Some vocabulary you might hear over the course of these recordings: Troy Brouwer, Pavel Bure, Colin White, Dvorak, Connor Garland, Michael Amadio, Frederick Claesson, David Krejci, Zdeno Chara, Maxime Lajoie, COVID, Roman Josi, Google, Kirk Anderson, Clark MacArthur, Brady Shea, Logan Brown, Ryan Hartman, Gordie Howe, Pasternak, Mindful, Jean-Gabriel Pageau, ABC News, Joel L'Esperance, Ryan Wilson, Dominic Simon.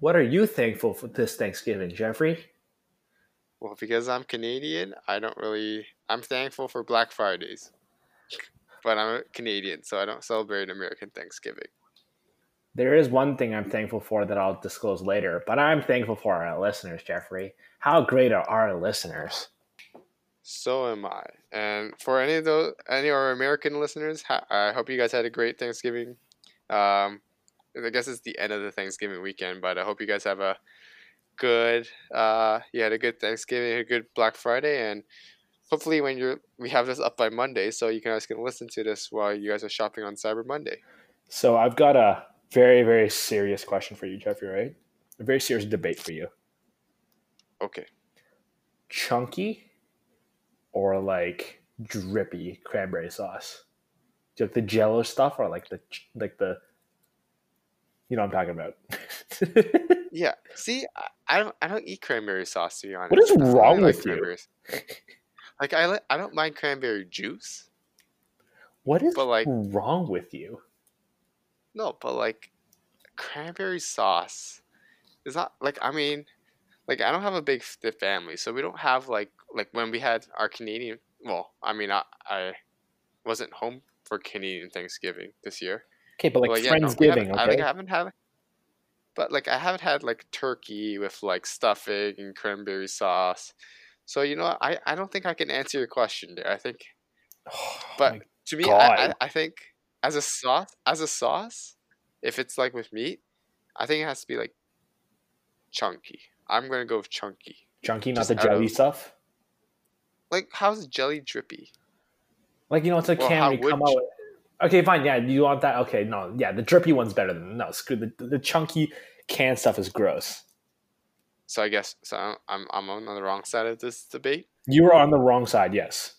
What are you thankful for this Thanksgiving, Jeffrey? Well, because I'm Canadian, I'm thankful for Black Fridays. But I'm Canadian, so I don't celebrate American Thanksgiving. There is one thing I'm thankful for that I'll disclose later, but I'm thankful for our listeners, Jeffrey. How great are our listeners? So am I. And for any of our American listeners, I hope you guys had a great Thanksgiving. I guess it's the end of the Thanksgiving weekend, but I hope you guys have a good, you had a good Thanksgiving, a good Black Friday, and hopefully we have this up by Monday, so you guys can listen to this while you guys are shopping on Cyber Monday. So I've got a very, very serious question for you, Jeffrey, right? A very serious debate for you. Okay. Chunky or like drippy cranberry sauce? Do you like the Jell-O stuff or like the you know what I'm talking about. Yeah. See, I don't eat cranberry sauce, to be honest. What is wrong with you? Like I don't mind cranberry juice. What is wrong with you? No, but like cranberry sauce is not I don't have a big family, so we don't have like when we had our Canadian. Well, I mean, I wasn't home for Canadian Thanksgiving this year. Okay, but like Friendsgiving, okay. I haven't had like turkey with like stuffing and cranberry sauce. So, you know, I don't think I can answer your question there. I think, but to me, I think as a sauce, if it's like with meat, I think it has to be like chunky. I'm going to go with chunky. Chunky, not the jelly stuff? Like, how's jelly drippy? Like, you know, it's a can we come out with. Okay, fine. Yeah, you want that? Okay, no. Yeah, the drippy one's better than screw the chunky canned stuff is gross. So I guess I'm on the wrong side of this debate. You were on the wrong side, yes.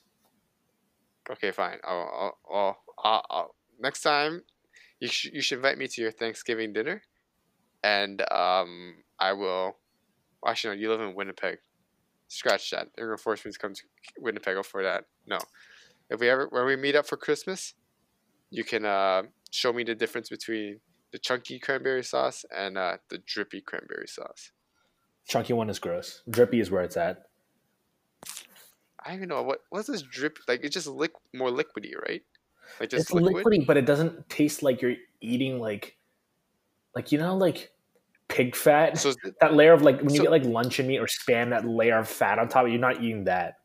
Okay, fine. I'll next time you should invite me to your Thanksgiving dinner, and I will. Actually, no. You live in Winnipeg. Scratch that. You're gonna force me to come to Winnipeg for that. No. If we ever when we meet up for Christmas. You can show me the difference between the chunky cranberry sauce and the drippy cranberry sauce. Chunky one is gross. Drippy is where it's at. I don't even know. What's this drip? Like, it's just more liquidy, right? Like just it's liquidy, but it doesn't taste like you're eating like you know, like pig fat? So that layer of like, when you get like luncheon meat or Spam, that layer of fat on top, you're not eating that.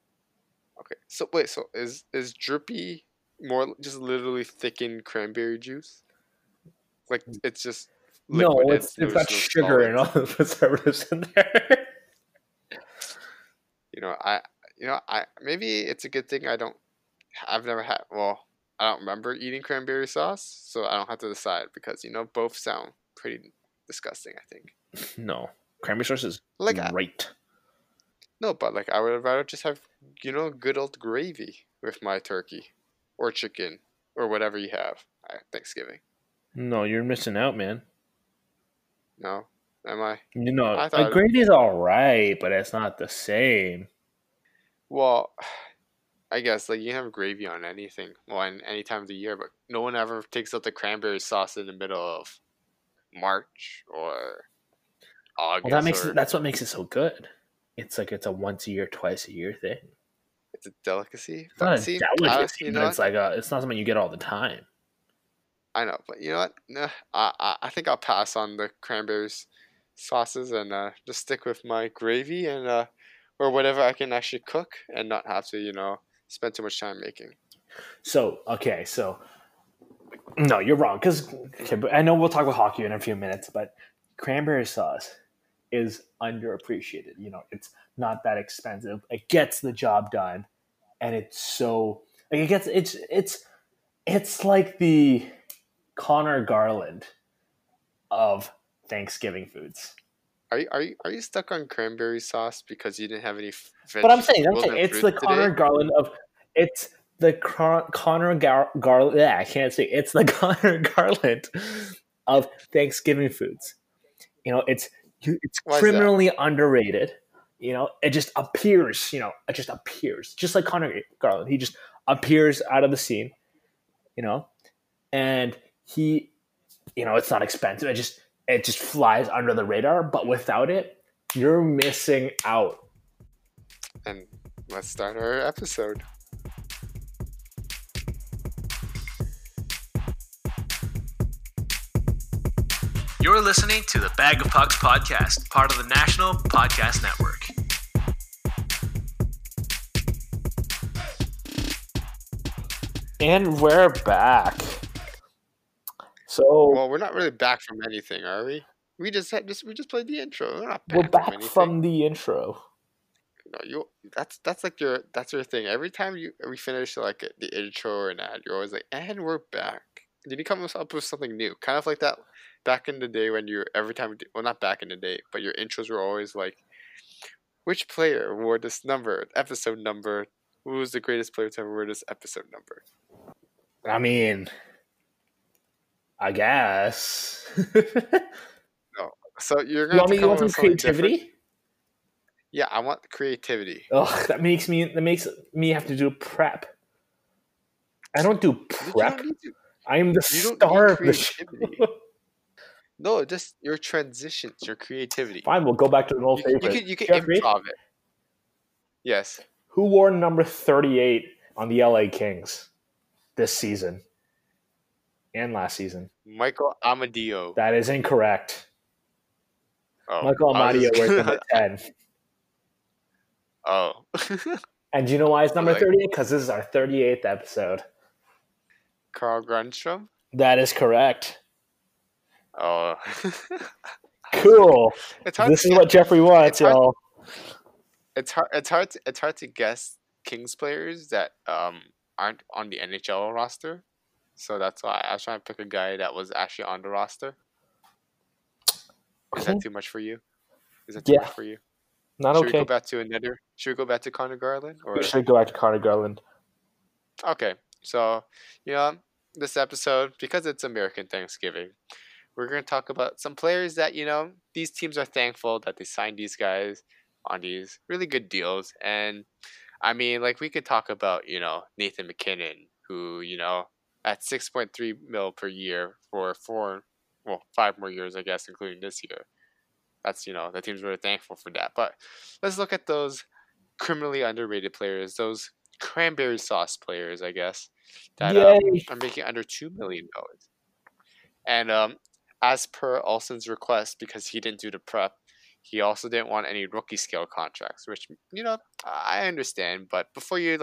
Okay. So wait, so is drippy... more just literally thickened cranberry juice, like it's just liquid. No, it's got sugar and all the preservatives in there. I maybe it's a good thing I don't remember eating cranberry sauce, so I don't have to decide because you know both sound pretty disgusting. I think no cranberry sauce is like great. No, but like I would rather just have good old gravy with my turkey. Or chicken, or whatever you have at Thanksgiving. No, you're missing out, man. No? Am I? No, a gravy's all right, but it's not the same. Well, I guess like you can have gravy on anything, well, any time of the year, but no one ever takes out the cranberry sauce in the middle of March or August. Well, that's what makes it so good. It's like it's a once a year, twice a year thing. It's a delicacy. It's not a delicacy, but it's not something you get all the time. I know, but you know what? Nah, I think I'll pass on the cranberry sauces and just stick with my gravy and or whatever I can actually cook and not have to, spend too much time making. So, okay, no, you're wrong. But I know we'll talk about hockey in a few minutes, but cranberry sauce is underappreciated. It's not that expensive. It gets the job done, and it's so like it's like the Connor Garland of Thanksgiving foods. Are you stuck on cranberry sauce because you didn't have any? But I'm saying it's the Connor Garland of Connor Garland. Yeah, I can't say it's the Connor Garland of Thanksgiving foods. It's criminally underrated. It just appears, just like Connor Garland. He just appears out of the scene, and he, it's not expensive. It just, it just flies under the radar. But without it, you're missing out. And let's start our episode. You're listening to the Bag of Pucks podcast, part of the National Podcast Network. And we're back. So, well, we're not really back from anything, are we? We just played the intro. We're not back. We're back from the intro. No, that's your thing. Every time we finish like the intro or an ad, you're always like, and we're back. Did you come up with something new? Kind of like that back in the day when you every time, well, not back in the day, but your intros were always like, which player wore this number, episode number? Who was the greatest player to ever wear this episode number? I mean, I guess. No. So you're going to come up with some creativity? Different. Yeah, I want creativity. Ugh, that makes me have to do prep. I don't do prep. I am the star of the show. No, just your transitions, your creativity. Fine, we'll go back to an old favorite. You can improv it. Yes. Who wore number 38 on the LA Kings this season and last season? Michael Amadio. That is incorrect. Oh, Michael Amadio wears number 10. Oh. And do you know why it's number 38? Because this is our 38th episode. Carl Grundstrom? That is correct. Oh. Cool. This is what Jeffrey wants, y'all. It's hard to guess Kings players that aren't on the NHL roster. So that's why I was trying to pick a guy that was actually on the roster. Is that too much for you? Is that too much for you? Not okay. Should we go back to Connor Garland? Or? We should go back to Connor Garland. Okay. So, this episode, because it's American Thanksgiving, we're going to talk about some players that, these teams are thankful that they signed these guys on these really good deals. And, I mean, like, we could talk about, Nathan MacKinnon, who, at 6.3 mil per year for 5 more years, I guess, including this year. That's, the team's really thankful for that. But let's look at those criminally underrated players, those cranberry sauce players, I guess, that are making under $2 million. And as per Olsen's request, because he didn't do the prep, he also didn't want any rookie scale contracts, which, I understand. But before you,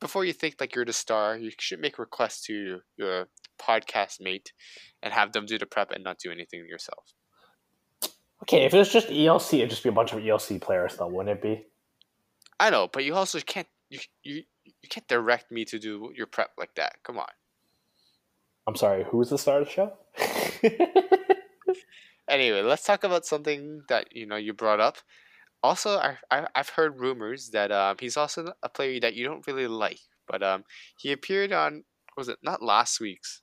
before you think like you're the star, you should make requests to your podcast mate and have them do the prep and not do anything yourself. Okay, if it was just ELC, it'd just be a bunch of ELC players, though, wouldn't it be? I know, but you also can't you can't direct me to do your prep like that. Come on. I'm sorry. Who was the star of the show? Anyway, let's talk about something that you brought up. Also, I've heard rumors that he's also a player that you don't really like, but he appeared on was it not last week's?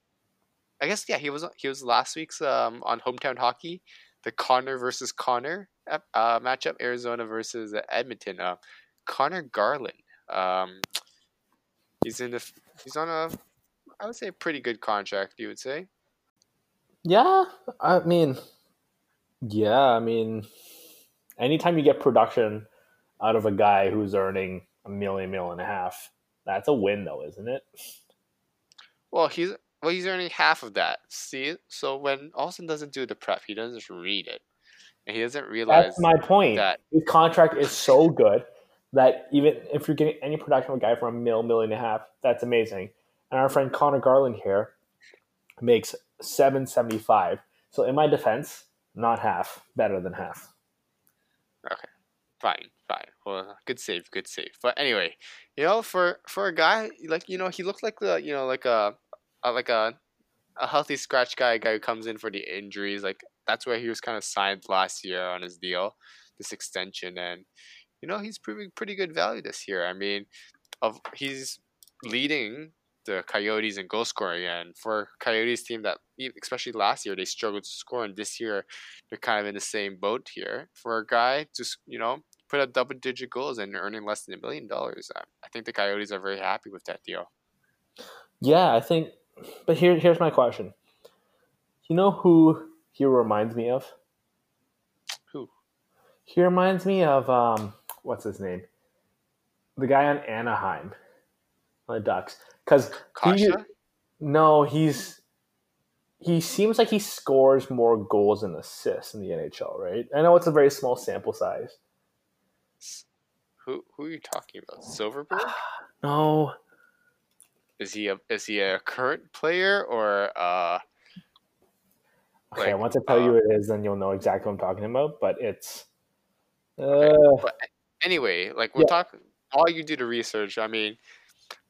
I guess he was last week's on Hometown Hockey. The Connor versus Connor matchup, Arizona versus Edmonton. Connor Garland, he's on a, I would say, a pretty good contract. You would say? Yeah, I mean, anytime you get production out of a guy who's earning $1 million, $1.5 million, that's a win, though, isn't it? Well, he's earning half of that. See, so when Olsen doesn't do the prep, he doesn't just read it, and he doesn't realize. That's my point. That his contract is so good that even if you're getting any production of a guy for $1 million, $1.5 million, that's amazing. And our friend Connor Garland here makes $775. So in my defense, not half, better than half. Okay, fine. Well, good save. But anyway, for a guy like he looked like the like a healthy scratch guy who comes in for the injuries. Like that's where he was kind of signed last year on his deal, this extension, and he's proving pretty good value this year. I mean, he's leading the Coyotes in goal scoring, and for Coyotes team that especially last year they struggled to score, and this year they're kind of in the same boat here. For a guy to put up double-digit goals and earning less than $1 million, I think the Coyotes are very happy with that deal. Yeah, I think. But here's my question. You know who he reminds me of? Who? He reminds me of, what's his name? The guy on Anaheim, on the Ducks. Because he seems like he scores more goals and assists in the NHL, right? I know it's a very small sample size. Who are you talking about? Silverberg? No. Is he a current player or? Okay, once I tell you it is, then you'll know exactly what I'm talking about. But it's. Okay. But anyway, we're talking. All you do to research. I mean,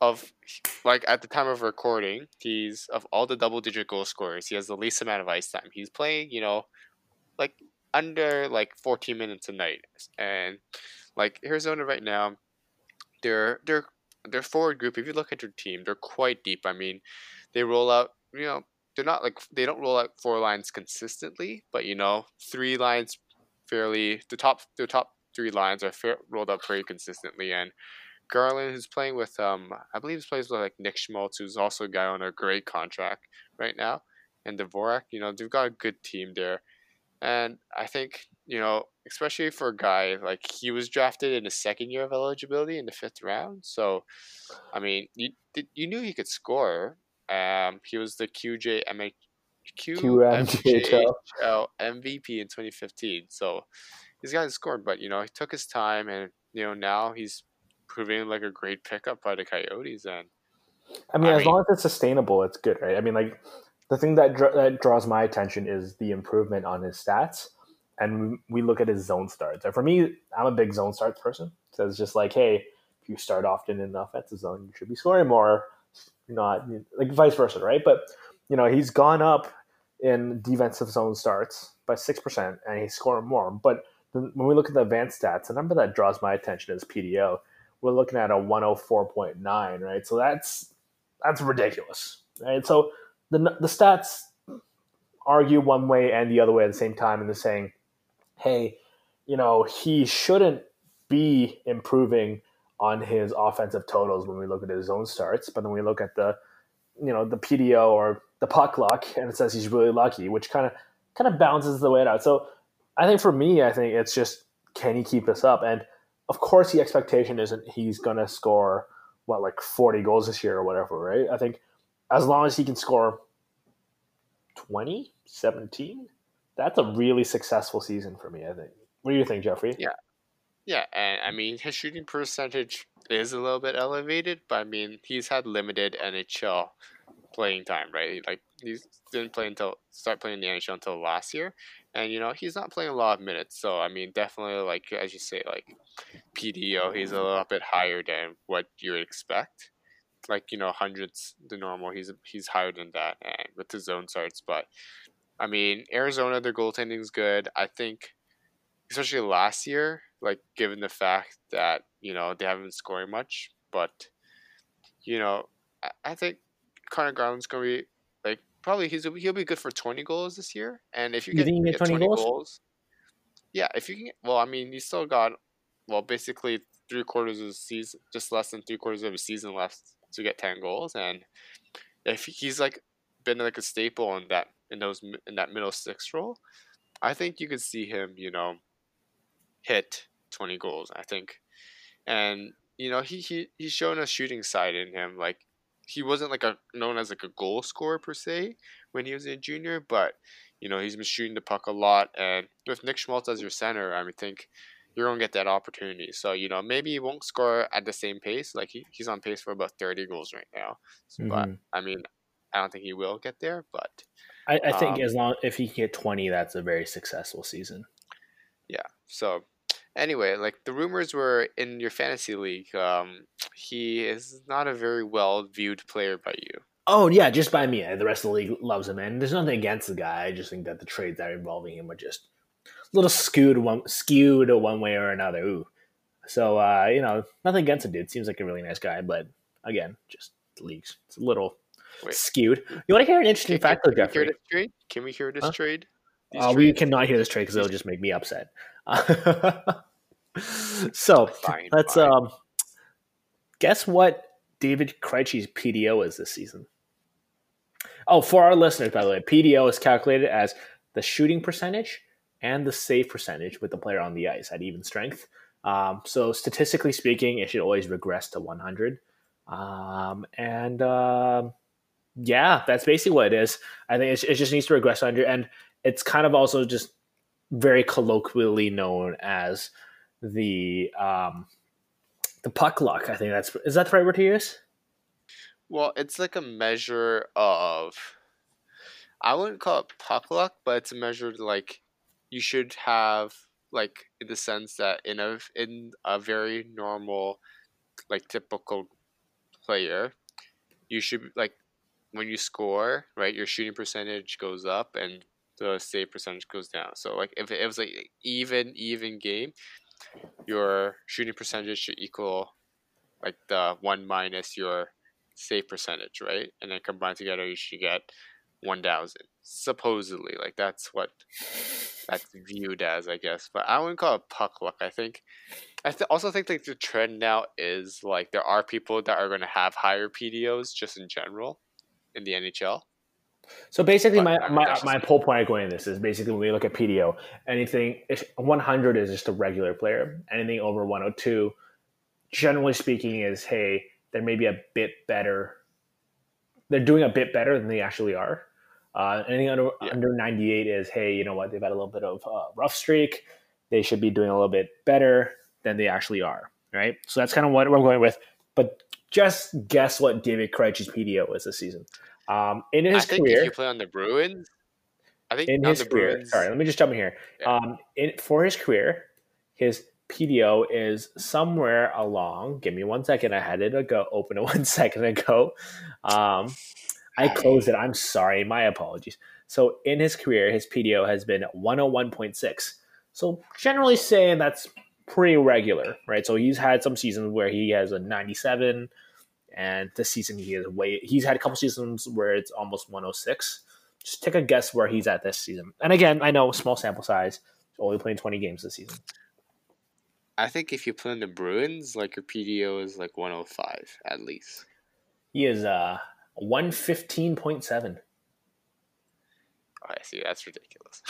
at the time of recording, he's of all the double-digit goal scorers, he has the least amount of ice time. He's playing, under 14 minutes a night, and Arizona right now, their forward group. If you look at their team, they're quite deep. I mean, they roll out. They're not they don't roll out four lines consistently, but three lines fairly. The top three lines are rolled up pretty consistently, and Garland, who's playing with, I believe he plays with Nick Schmaltz, who's also a guy on a great contract right now, and Dvorak, they've got a good team there. And I think, especially for a guy, he was drafted in his second year of eligibility in the fifth round. So, I mean, you knew he could score. He was the QMJHL MVP in 2015. So, he's gotten scored, but, he took his time, and, now he's proving a great pickup by the Coyotes. And as long as it's sustainable, it's good, right? I mean, the thing that draws my attention is the improvement on his stats, and we look at his zone starts. And for me, I'm a big zone starts person. So it's just hey, if you start often enough at the zone, you should be scoring more, not vice versa, right? But he's gone up in defensive zone starts by 6%, and he's scoring more. But when we look at the advanced stats, the number that draws my attention is PDO. We're looking at a 104.9, right? So that's ridiculous, right? So the stats argue one way and the other way at the same time, and they're saying, hey, he shouldn't be improving on his offensive totals when we look at his own starts, but then we look at the, the PDO or the puck luck, and it says he's really lucky, which kind of balances the way out. So I think for me, it's just, can he keep this up? And of course, the expectation isn't he's going to score, 40 goals this year or whatever, right? I think as long as he can score 20, 17, that's a really successful season for me, I think. What do you think, Jeffrey? Yeah, and his shooting percentage is a little bit elevated, but he's had limited NHL playing time, right? He didn't start playing the NHL until last year, and he's not playing a lot of minutes. So definitely, as you say, PDO, he's a little bit higher than what you would expect. Hundreds the normal, he's higher than that, and with his own starts. But Arizona, their goaltending's good. I think, especially last year, given the fact that they haven't been scoring much, but I think Connor Garland's gonna be probably he'll be good for 20 goals this year. And if you get 20 goals, yeah. If you can, you still got basically 3/4 of the season, just less than 3/4 of a season left to get 10 goals. And if he's been a staple in that middle six role, I think you could see him hit 20 goals. I think, and he's shown a shooting side in him. He wasn't known as a goal scorer per se when he was a junior, but he's been shooting the puck a lot. And with Nick Schmaltz as your center, I think you're gonna get that opportunity. So maybe he won't score at the same pace. He's on pace for about 30 goals right now. So, but I don't think he will get there. But I think as long if he can get 20, that's a very successful season. Yeah. So. Anyway, the rumors were in your fantasy league, he is not a very well-viewed player by you. Oh, yeah, just by me. The rest of the league loves him, and there's nothing against the guy. I just think that the trades that are involving him are just a little skewed one way or another. Ooh. So, nothing against the dude. Seems like a really nice guy, but, again, just the league's. It's a little skewed. You want to hear an interesting fact, though, Jeffrey? Can we hear this trade? We cannot hear this trade because it'll just make me upset. So fine. Guess what David Krejci's PDO is this season. Oh, for our listeners, by the way, PDO is calculated as the shooting percentage and the save percentage with the player on the ice at even strength. So statistically speaking, it should always regress to 100. Yeah, that's basically what it is. I think it just needs to regress under, and it's kind of also just very colloquially known as the puck luck. I think is that the right word to use? Well, it's like a measure of, I wouldn't call it puck luck, but it's a measure of, like, you should have, like, in the sense that in a very normal, like, typical player, you should, like, when you score, right, your shooting percentage goes up and the save percentage goes down. So, like, if it was like even game, your shooting percentage should equal, like, the one minus your save percentage, right? And then combined together, you should get 1,000. Supposedly, like, that's what that's viewed as, I guess. But I wouldn't call it puck luck. I also think like the trend now is, like, there are people that are going to have higher PDOs just in general in the NHL. So basically, my whole point going into this is basically when we look at PDO, anything 100 is just a regular player. Anything over 102, generally speaking, is, hey, they're maybe a bit better. They're doing a bit better than they actually are. Anything under 98 is, hey, you know what? They've had a little bit of a rough streak. They should be doing a little bit better than they actually are, right? So that's kind of what we're going with. But just guess what David Krejci's PDO is this season. In his career, if you play on the Bruins, I think in his career, Bruins. Sorry, let me just jump in here. Yeah. For his career, his PDO is somewhere along. Give me 1 second. I had it go open 1 second ago. I closed it. I'm sorry. My apologies. So in his career, his PDO has been 101.6. So generally saying that's pretty regular, right? So he's had some seasons where he has a 97. And this season he's had a couple seasons where it's almost 106. Just take a guess where he's at this season. And again, I know, small sample size, only playing 20 games this season. I think if you play in the Bruins, like, your PDO is like 105 at least. He is 115.7. Oh, I see. That's ridiculous.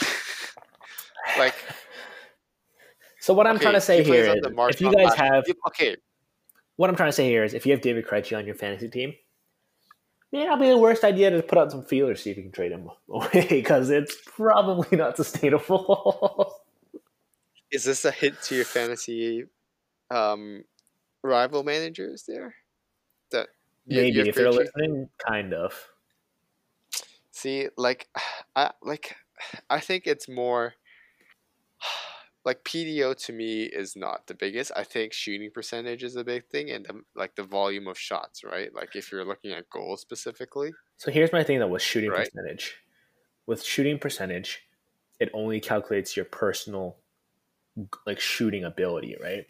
Like, so what I'm trying to say here is, if you guys have What I'm trying to say here is, if you have David Krejci on your fantasy team, may not be the worst idea to put out some feelers, see if you can trade him away, because it's probably not sustainable. Is this a hint to your fantasy rival managers there? That maybe if they're listening, kind of. See, I think it's more. Like, PDO to me is not the biggest. I think shooting percentage is a big thing, and the volume of shots, right? Like, if you're looking at goals specifically. So here's my thing though with shooting percentage. With shooting percentage, it only calculates your personal, like, shooting ability, right?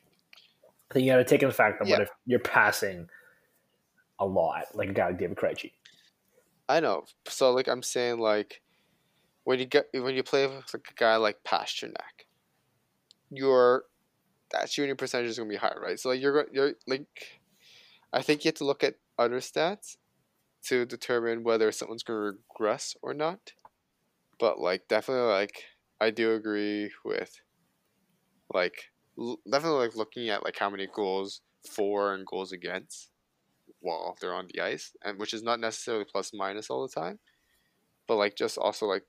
I think you got to take in the fact that what if you're passing a lot, like a guy like David Krejci. I know. So, like, I'm saying, like, when you play with, like, a guy like Pasternak, that shooting percentage is going to be high, right? So, like, you're like, I think you have to look at other stats to determine whether someone's going to regress or not. But, like, definitely, like, I do agree with, like, definitely, like, looking at, like, how many goals for and goals against while they're on the ice, and which is not necessarily plus minus all the time, but, like, just also, like,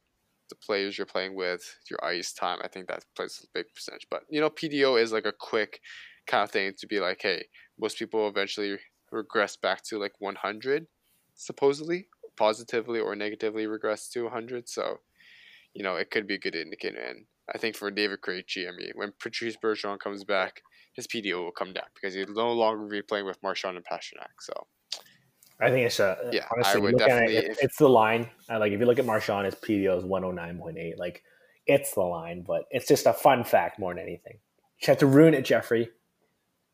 the players you're playing with, your ice time, I think that plays a big percentage. But, you know, PDO is, like, a quick kind of thing to be like, hey, most people eventually regress back to, like, 100, supposedly, positively or negatively regress to 100. So, you know, it could be a good indicator. And I think for David Krejci, I mean, when Patrice Bergeron comes back, his PDO will come down because he'll no longer be playing with Marchand and Pasternak. So I think it's honestly, I would definitely. It's the line. Like, if you look at Marchand, his PDO is 109.8. Like, it's the line, but it's just a fun fact more than anything. You have to ruin it, Jeffrey.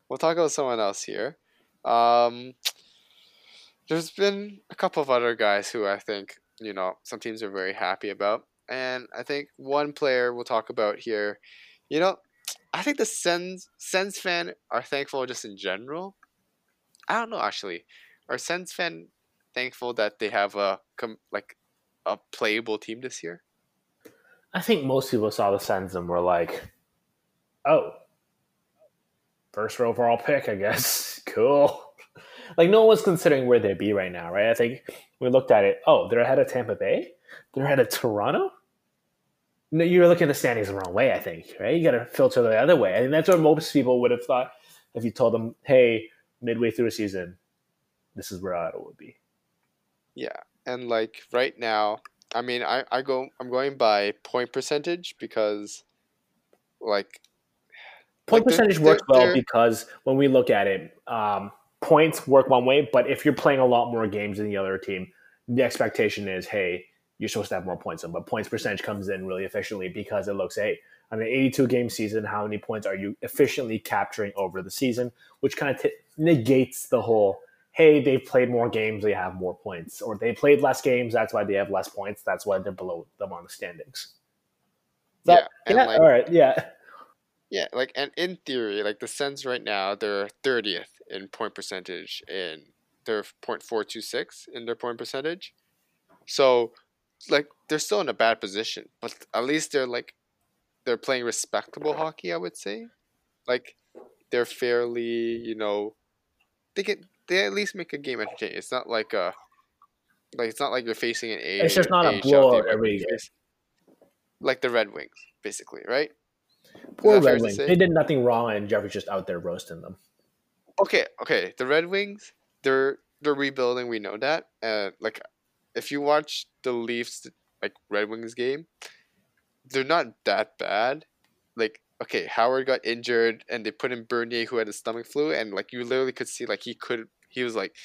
We'll talk about someone else here. There's been a couple of other guys who I think, you know, some teams are very happy about, and I think one player we'll talk about here. You know, I think the Sens fan are thankful just in general. I don't know, actually. Are Sens fan thankful that they have a playable team this year? I think most people saw the Sens and were like, oh, first overall pick, I guess. Cool. Like, no one was considering where they'd be right now, right? I think we looked at it. Oh, they're ahead of Tampa Bay? They're ahead of Toronto? No, you're looking at the standings the wrong way, I think, right? You got to filter the other way. I think that's what most people would have thought if you told them, hey, midway through a season, this is where Ottawa would be. Yeah, and like right now, I mean, I'm going by point percentage because, like, point percentage works well because when we look at it, points work one way, but if you're playing a lot more games than the other team, the expectation is, hey, you're supposed to have more points on, but points percentage comes in really efficiently because it looks, hey, on an 82-game season, how many points are you efficiently capturing over the season, which kind of negates the whole, hey, they've played more games, they have more points, or they played less games, that's why they have less points, that's why they're below them on the standings. But, yeah, yeah, like, all right, yeah. Yeah, like, and in theory, like the Sens right now, they're 30th in point percentage, and they're 0.426 in their point percentage. So, like, they're still in a bad position, but at least they're like, they're playing respectable hockey, I would say. Like, they're fairly, you know, they at least make a game entertaining. It's not like a, like it's not like you're facing an AHL. It's just not a blowout every game. Like the Red Wings, basically, right? Poor Red Wings. They did nothing wrong, and Jeffrey's just out there roasting them. Okay. The Red Wings, they're rebuilding. We know that. Like, if you watch the Leafs, like Red Wings game, they're not that bad. Like, okay, Howard got injured and they put in Bernier who had a stomach flu, and like you literally could see like he was like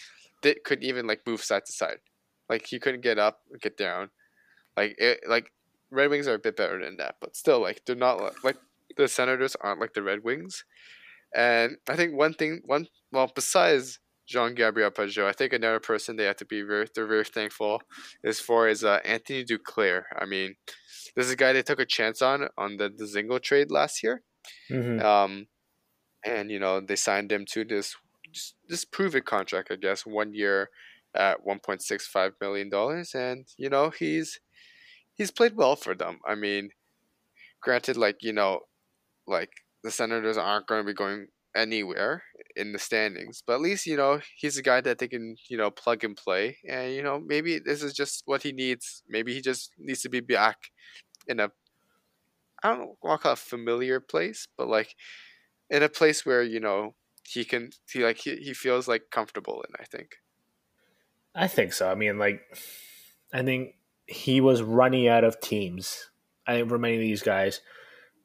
they couldn't even like move side to side. Like he couldn't get up or get down. Like Red Wings are a bit better than that, but still like they're not like the Senators aren't like the Red Wings. And I think besides Jean-Gabriel Pageau, I think another person they have to be very thankful is Anthony Duclair. I mean, this is a guy they took a chance on the Dzingel trade last year. Mm-hmm. And, you know, they signed him to this prove-it contract, I guess, 1 year at $1.65 million. And, you know, he's played well for them. I mean, granted, like, you know, like the Senators aren't going to be going anywhere in the standings, but at least, you know, he's a guy that they can, you know, plug and play, and, you know, maybe this is just what he needs. Maybe he just needs to be back in a, I don't know, I'll call it familiar place, but like in a place where, you know, he feels like comfortable in. I think so. I mean, like, I think he was running out of teams. I think for many of these guys,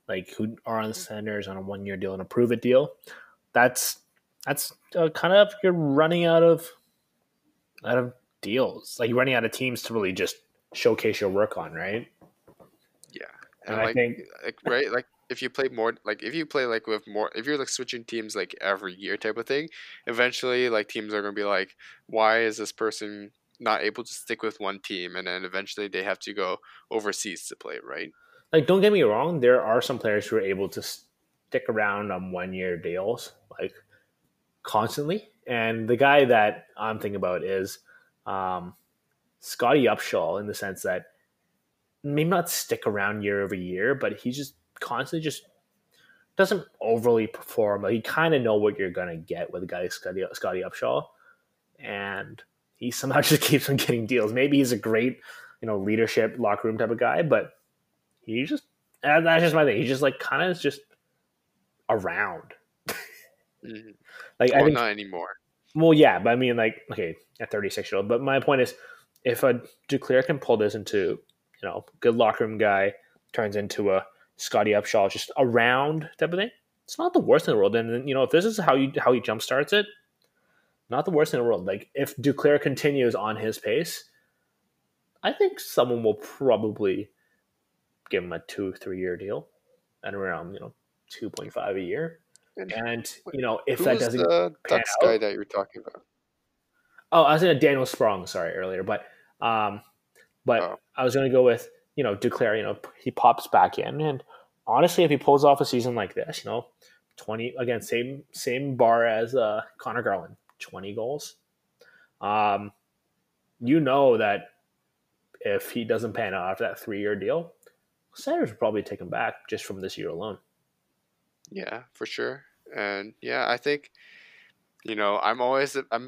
like, who are on the Senators on a 1 year deal and a prove it deal, that's kind of, you're running out of deals. Like, you're running out of teams to really just showcase your work on, right? Yeah. And like, I think right, like if you're like switching teams like every year type of thing, eventually like teams are gonna be like, why is this person not able to stick with one team? And then eventually they have to go overseas to play, right? Like, don't get me wrong, there are some players who are able to stick around on 1 year deals, like, constantly. And the guy that I'm thinking about is Scotty Upshall, in the sense that maybe not stick around year over year, but he just constantly just doesn't overly perform. Like, you kind of know what you're going to get with a guy like Scotty Upshall, and he somehow just keeps on getting deals. Maybe he's a great, you know, leadership, locker room type of guy, but he just, that's just my thing. He's just like kind of just around. Like, well, I think, not anymore. Well, yeah, but I mean, like, okay, a 36-year-old. But my point is, if a Duclair can pull this into, you know, good locker room guy turns into a Scotty Upshall, just around type of thing, it's not the worst in the world. And you know, if this is how he jump starts it, not the worst in the world. Like, if Duclair continues on his pace, I think someone will probably give him a 2-3 year deal and around, you know, 2.5 a year. And you know, if that doesn't the Ducks guy that you're talking about? Oh, I was in a Daniel Sprong, sorry, earlier, but I was going to go with, you know, Duclair. You know, he pops back in, and honestly, if he pulls off a season like this, you know, 20 again, same bar as Connor Garland, 20 goals. You know that if he doesn't pan out after that 3 year deal, Senators would probably take him back just from this year alone. Yeah, for sure. And yeah, I think, you know, I'm a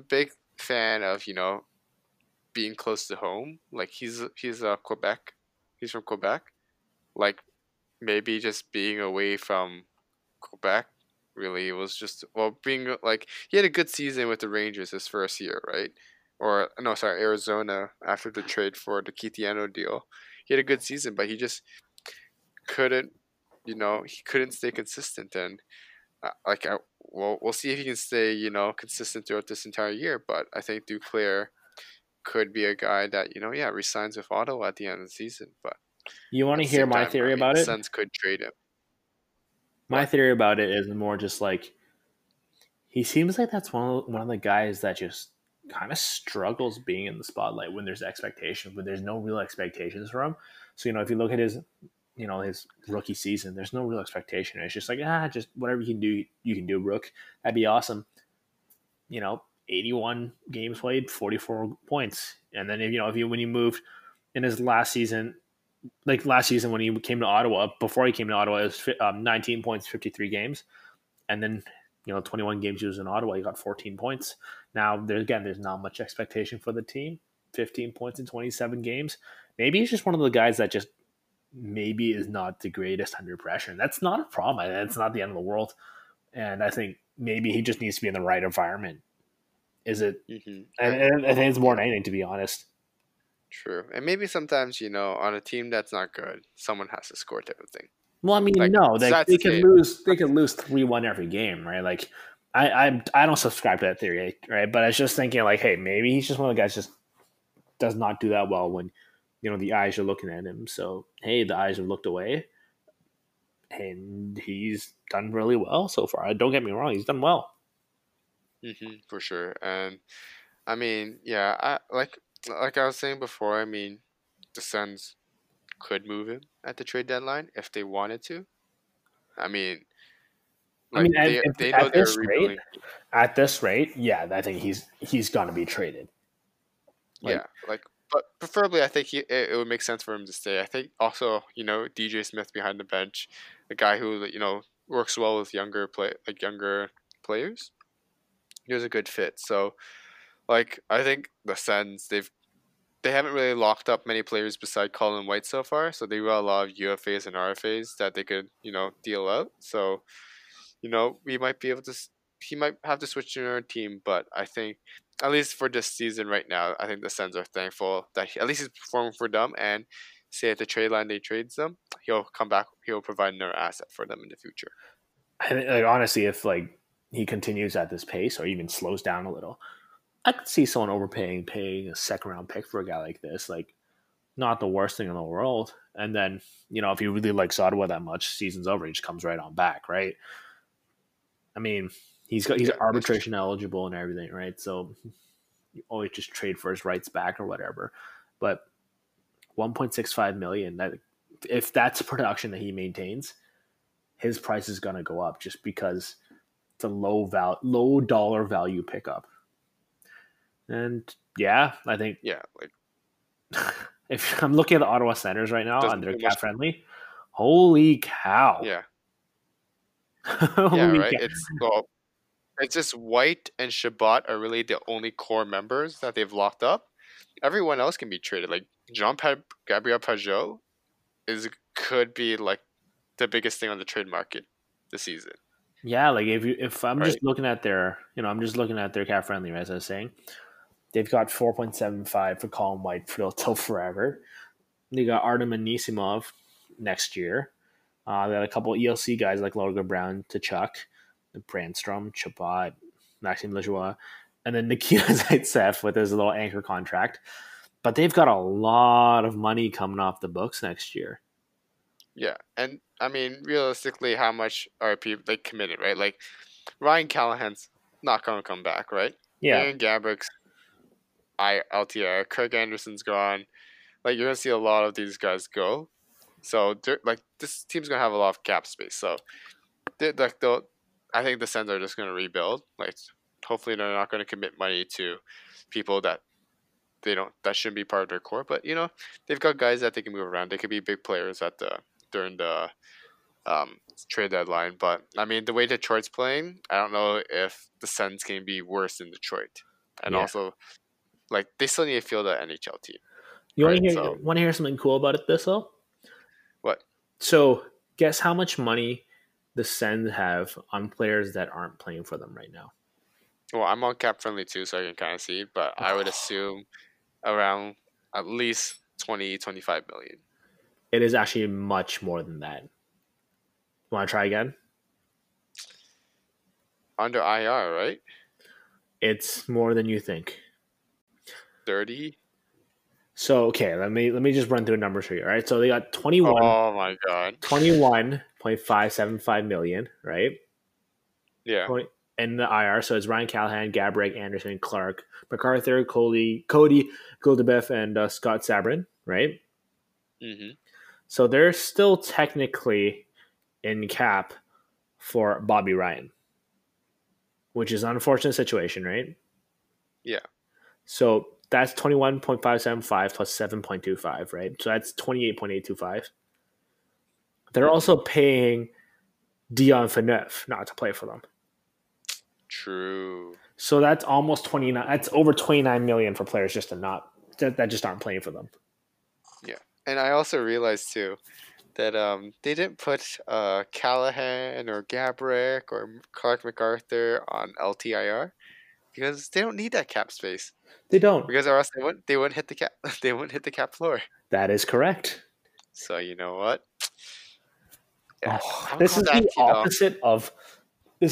big fan of, you know, being close to home. Like he's Quebec. He's from Quebec. Like maybe just being away from Quebec really was just, well, being like, he had a good season with the Rangers his first year, right? Or no, sorry, Arizona after the trade for the Kitiano deal. He had a good season, but he just couldn't, you know, he couldn't stay consistent. And we'll see if he can stay, you know, consistent throughout this entire year. But I think Duclair could be a guy that, you know, yeah, resigns with Ottawa at the end of the season. But you want to hear my theory about it? Suns could trade him. My theory about it is more just like he seems like that's one of the guys that just kind of struggles being in the spotlight when there's expectations, but there's no real expectations for him. So, you know, if you look at his, you know, his rookie season, there's no real expectation. It's just like, just whatever you can do, Brooke. That'd be awesome. You know, 81 games played, 44 points. And then, you know, when he moved in his last season, like last season when he came to Ottawa, before he came to Ottawa, it was 19 points, 53 games. And then, you know, 21 games he was in Ottawa, he got 14 points. Now, there's not much expectation for the team. 15 points in 27 games. Maybe he's just one of the guys that just maybe is not the greatest under pressure. And that's not a problem. That's not the end of the world. And I think maybe he just needs to be in the right environment. Is it? Mm-hmm. And I think it's more than anything, to be honest. True. And maybe sometimes, you know, on a team that's not good, someone has to score type of thing. Well, I mean, like, no, they can lose. They can lose 3-1 every game, right? Like, I don't subscribe to that theory, right? But I was just thinking, like, hey, maybe he's just one of the guys just does not do that well when, you know, the eyes are looking at him. So hey, the eyes have looked away, and he's done really well so far. Don't get me wrong, he's done well. Mm-hmm, for sure, and I mean, yeah, like I was saying before, I mean, the Suns could move him at the trade deadline if they wanted to. They know they're rebuilding. At this rate, yeah, I think he's going to be traded. Like, yeah, like, but preferably, I think it would make sense for him to stay. I think also, you know, DJ Smith behind the bench, a guy who, you know, works well with younger players. He was a good fit. So, like, I think the Suns, they haven't really locked up many players beside Colin White so far, so they got a lot of UFAs and RFAs that they could, you know, deal out. So, you know, he might have to switch to another team, but I think, at least for this season right now, I think the Suns are thankful that at least he's performing for them, and say at the trade line they trades them, he'll come back, he'll provide another asset for them in the future. I think, like, honestly, if, like, he continues at this pace or even slows down a little, I could see someone paying a second-round pick for a guy like this. Like, not the worst thing in the world. And then, you know, if he really likes Ottawa that much, season's over, he just comes right on back, right? I mean, he's arbitration eligible and everything, right? So you always just trade for his rights back or whatever. But $1.65 million, that, if that's production that he maintains, his price is going to go up just because it's a low dollar value pickup. And yeah, I think like if I'm looking at the Ottawa Senators right now and they're cap friendly, holy cow! Yeah, yeah, right. Cow. It's just White and Chabot are really the only core members that they've locked up. Everyone else can be traded. Like Jean-Gabriel Pageau could be like the biggest thing on the trade market this season. Yeah, like I'm just looking at their cap friendly, right? As I was saying. They've got 4.75 for Colin White till forever. They got Artem Anisimov next year. They got a couple ELC guys like Logan Brown to Chuck, Brandstrom, Chabot, Maxime Lajoie, and then Nikita Zaitsev with his little anchor contract. But they've got a lot of money coming off the books next year. Yeah, and I mean, realistically, how much are people like committed, right? Like Ryan Callahan's not going to come back, right? Yeah, Aaron Gabrick's ILTR, Kirk Anderson's gone. Like, you're gonna see a lot of these guys go, so like this team's gonna have a lot of cap space. So, I think the Sens are just gonna rebuild. Like, hopefully, they're not gonna commit money to people that that shouldn't be part of their core. But you know, they've got guys that they can move around. They could be big players at the during the trade deadline. But, I mean, the way Detroit's playing, I don't know if the Sens can be worse than Detroit. And also, like, they still need to field an NHL team. You want to hear something cool about it this, though? What? So, guess how much money the Sens have on players that aren't playing for them right now? Well, I'm on cap friendly too, so I can kind of see, but I would assume around at least 20, 25 million. It is actually much more than that. Want to try again? Under IR, right? It's more than you think. 30. So, okay, let me just run through numbers for you, all right? So they got 21. Oh my god. 21.575 million, right? Yeah. And the IR, so it's Ryan Callahan, Gabrick, Anderson, Clark, MacArthur, Cody Goldubev, and Scott Sabrin, right? Mm-hmm. So they're still technically in cap for Bobby Ryan, which is an unfortunate situation, right? Yeah. So that's 21.575 plus 7.25, right? So that's 28.825. They're also paying Dion Phaneuf not to play for them. True. So that's almost 29. That's over 29 million for players just to not that just aren't playing for them. Yeah, and I also realized too that they didn't put Callahan or Gabrick or Clark MacArthur on LTIR because they don't need that cap space. They don't, because or else they wouldn't hit the cap. They wouldn't hit the cap floor. That is correct. So you know what? Yeah. Oh, This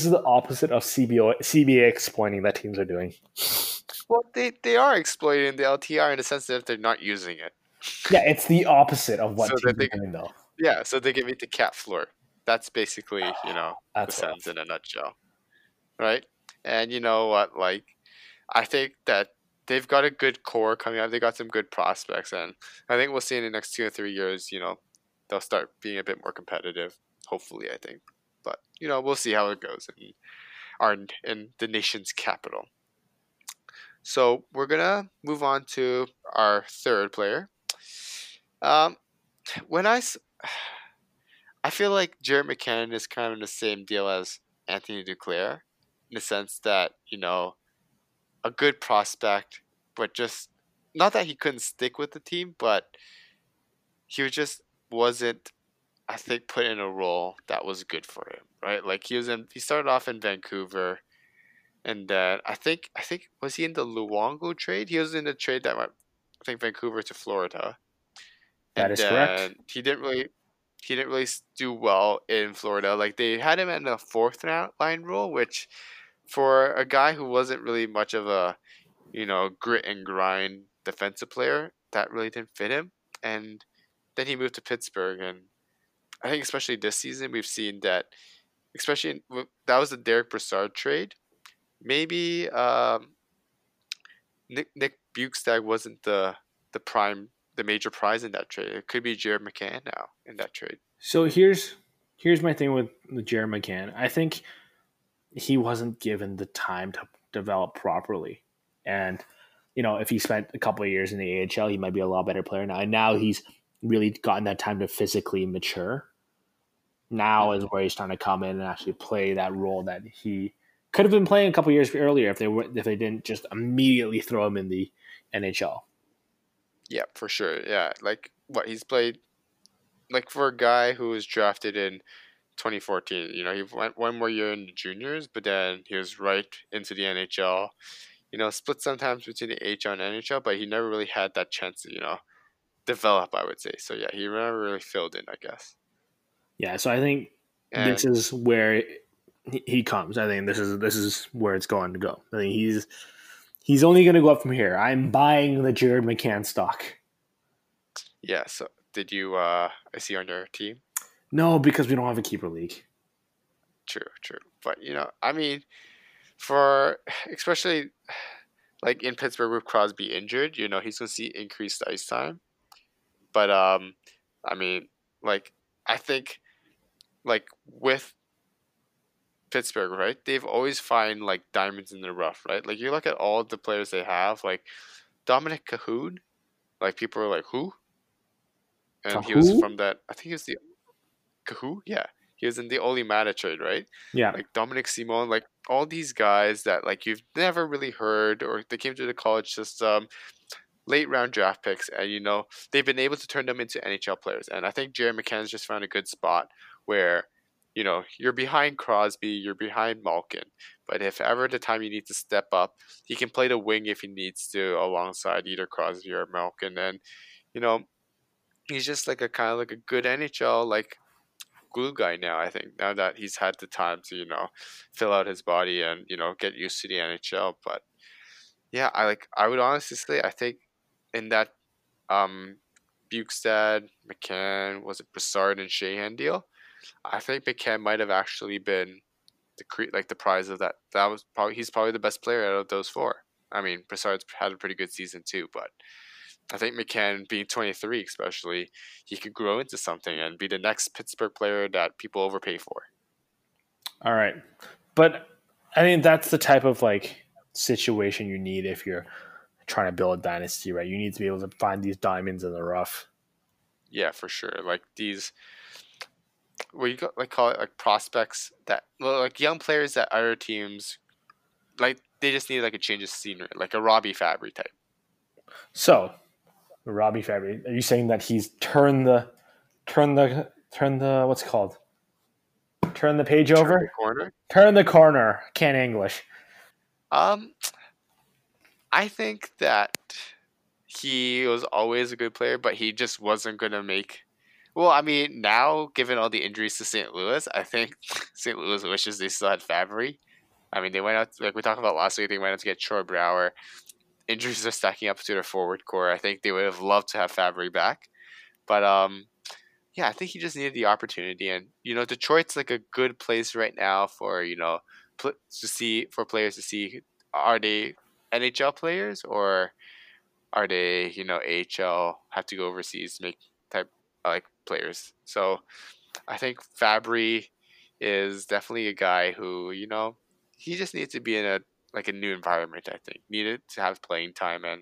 is the opposite of CBA exploiting that teams are doing. Well, they are exploiting the LTIR in the sense that they're not using it. Yeah, it's the opposite of what teams are doing, though. Yeah, so they can meet the cap floor. That's basically, the sense in a nutshell. Right? And you know what? Like, I think that they've got a good core coming out. They got some good prospects. And I think we'll see in the next 2 or 3 years, they'll start being a bit more competitive. Hopefully, I think. But, we'll see how it goes in the nation's capital. So we're going to move on to our third player. I feel like Jared McCann is kind of in the same deal as Anthony Duclair in the sense that, a good prospect, but just not that he couldn't stick with the team, but he just wasn't, I think, put in a role that was good for him, right? Like he started off in Vancouver, and then I think was he in the Luongo trade? He was in the trade that went, I think, Vancouver to Florida. That is correct. He didn't really do well in Florida. Like they had him in the fourth line role, which for a guy who wasn't really much of a, grit and grind defensive player, that really didn't fit him. And then he moved to Pittsburgh, and I think especially this season we've seen that, especially that was the Derek Brassard trade. Maybe Nick Bjugstad wasn't the major prize in that trade. It could be Jared McCann now in that trade. So here's my thing with Jared McCann. I think he wasn't given the time to develop properly, and if he spent a couple of years in the AHL, he might be a lot better player now. And now he's really gotten that time to physically mature. Now is where he's trying to come in and actually play that role that he could have been playing a couple years earlier if they didn't just immediately throw him in the NHL. Yeah, for sure. Yeah, like what he's played, like for a guy who was drafted in 2014, he went one more year in the juniors, but then he was right into the NHL. Split sometimes between the AHL and NHL, but he never really had that chance to, develop, I would say. So yeah, he never really filled in, I guess. Yeah, so I think this is where he comes. I think this is where it's going to go. I think he's only going to go up from here. I'm buying the Jared McCann stock. Yeah. So did you? I see on your team. No, because we don't have a keeper league. True. But I mean, for especially like in Pittsburgh with Crosby injured, he's going to see increased ice time. But, I mean, like, I think, like, with Pittsburgh, right, they've always find, like, diamonds in the rough, right? Like, you look at all the players they have, like, Dominic Cahoon, like, people are like, who? And Cahoon? He was from that, I think he was the Kahu? Yeah. He was in the Oli Mata trade, right? Yeah. Like Dominic Simon, like all these guys that like you've never really heard, or they came through the college system, late round draft picks, and you know, they've been able to turn them into NHL players. And I think Jared McCann's just found a good spot where, you know, you're behind Crosby, you're behind Malkin, but if ever the time you need to step up, he can play the wing if he needs to alongside either Crosby or Malkin. And, you know, he's just like a kind of like a good NHL, like, glue guy now, I think, now that he's had the time to, you know, fill out his body and, you know, get used to the NHL. But yeah, I would honestly say I think in that Bukestad, McCann, was it Broussard and Sheahan deal, I think McCann might have actually been the prize of that. That was probably, he's probably the best player out of those four. I mean, Broussard's had a pretty good season too, but I think McCann, being 23 especially, he could grow into something and be the next Pittsburgh player that people overpay for. All right. But I mean, that's the type of like situation you need if you're trying to build a dynasty, right? You need to be able to find these diamonds in the rough. Yeah, for sure. Like these, what you got, like call it like prospects that, like young players that other teams, like they just need like a change of scenery, like a Robby Fabbri type. So, Robby Fabbri, are you saying that he's turned the what's it called? Turn the page over? Turn the corner? Turn the corner. Can't English. I think that he was always a good player, but he just wasn't going to make... Well, I mean, now, given all the injuries to St. Louis, I think St. Louis wishes they still had Fabbri. I mean, they went out... Like we talked about last week, they went out to get Troy Brouwer. Injuries are stacking up to their forward core. I think they would have loved to have Fabbri back. But, yeah, I think he just needed the opportunity. And, you know, Detroit's like a good place right now for, you know, for players to see, are they NHL players or are they, you know, AHL, have to go overseas, make type like players. So I think Fabbri is definitely a guy who, you know, he just needs to be in a new environment, I think. Needed to have playing time, and,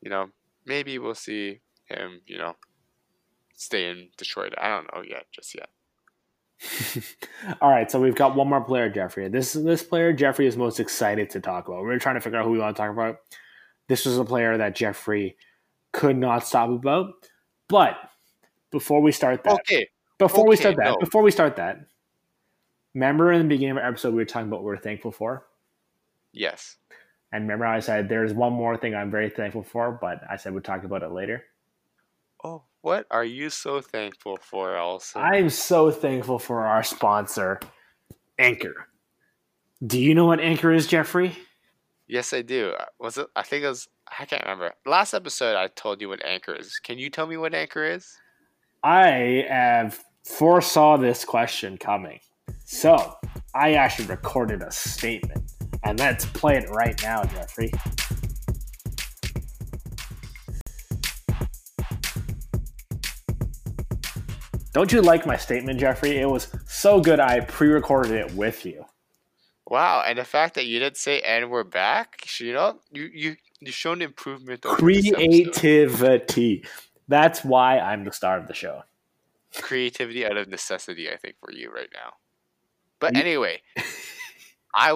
you know, maybe we'll see him, you know, stay in Detroit. I don't know yet, just yet. All right, so we've got one more player, Jeffrey. This player, Jeffrey, is most excited to talk about. We're trying to figure out who we want to talk about. This was a player that Jeffrey could not stop about. But before we start that, remember in the beginning of our episode we were talking about what we're thankful for? Yes. And remember how I said there's one more thing I'm very thankful for, but I said we'll talk about it later. Oh, what are you so thankful for also? I'm so thankful for our sponsor, Anchor. Do you know what Anchor is, Jeffrey? Yes, I do. I can't remember. Last episode I told you what Anchor is. Can you tell me what Anchor is? I have foresaw this question coming. So I actually recorded a statement. And let's play it right now, Jeffrey. Don't you like my statement, Jeffrey? It was so good I pre-recorded it with you. Wow, and the fact that you didn't say, and we're back, you know, you've shown improvement. Creativity. That's why I'm the star of the show. Creativity out of necessity, I think, for you right now. But anyway... I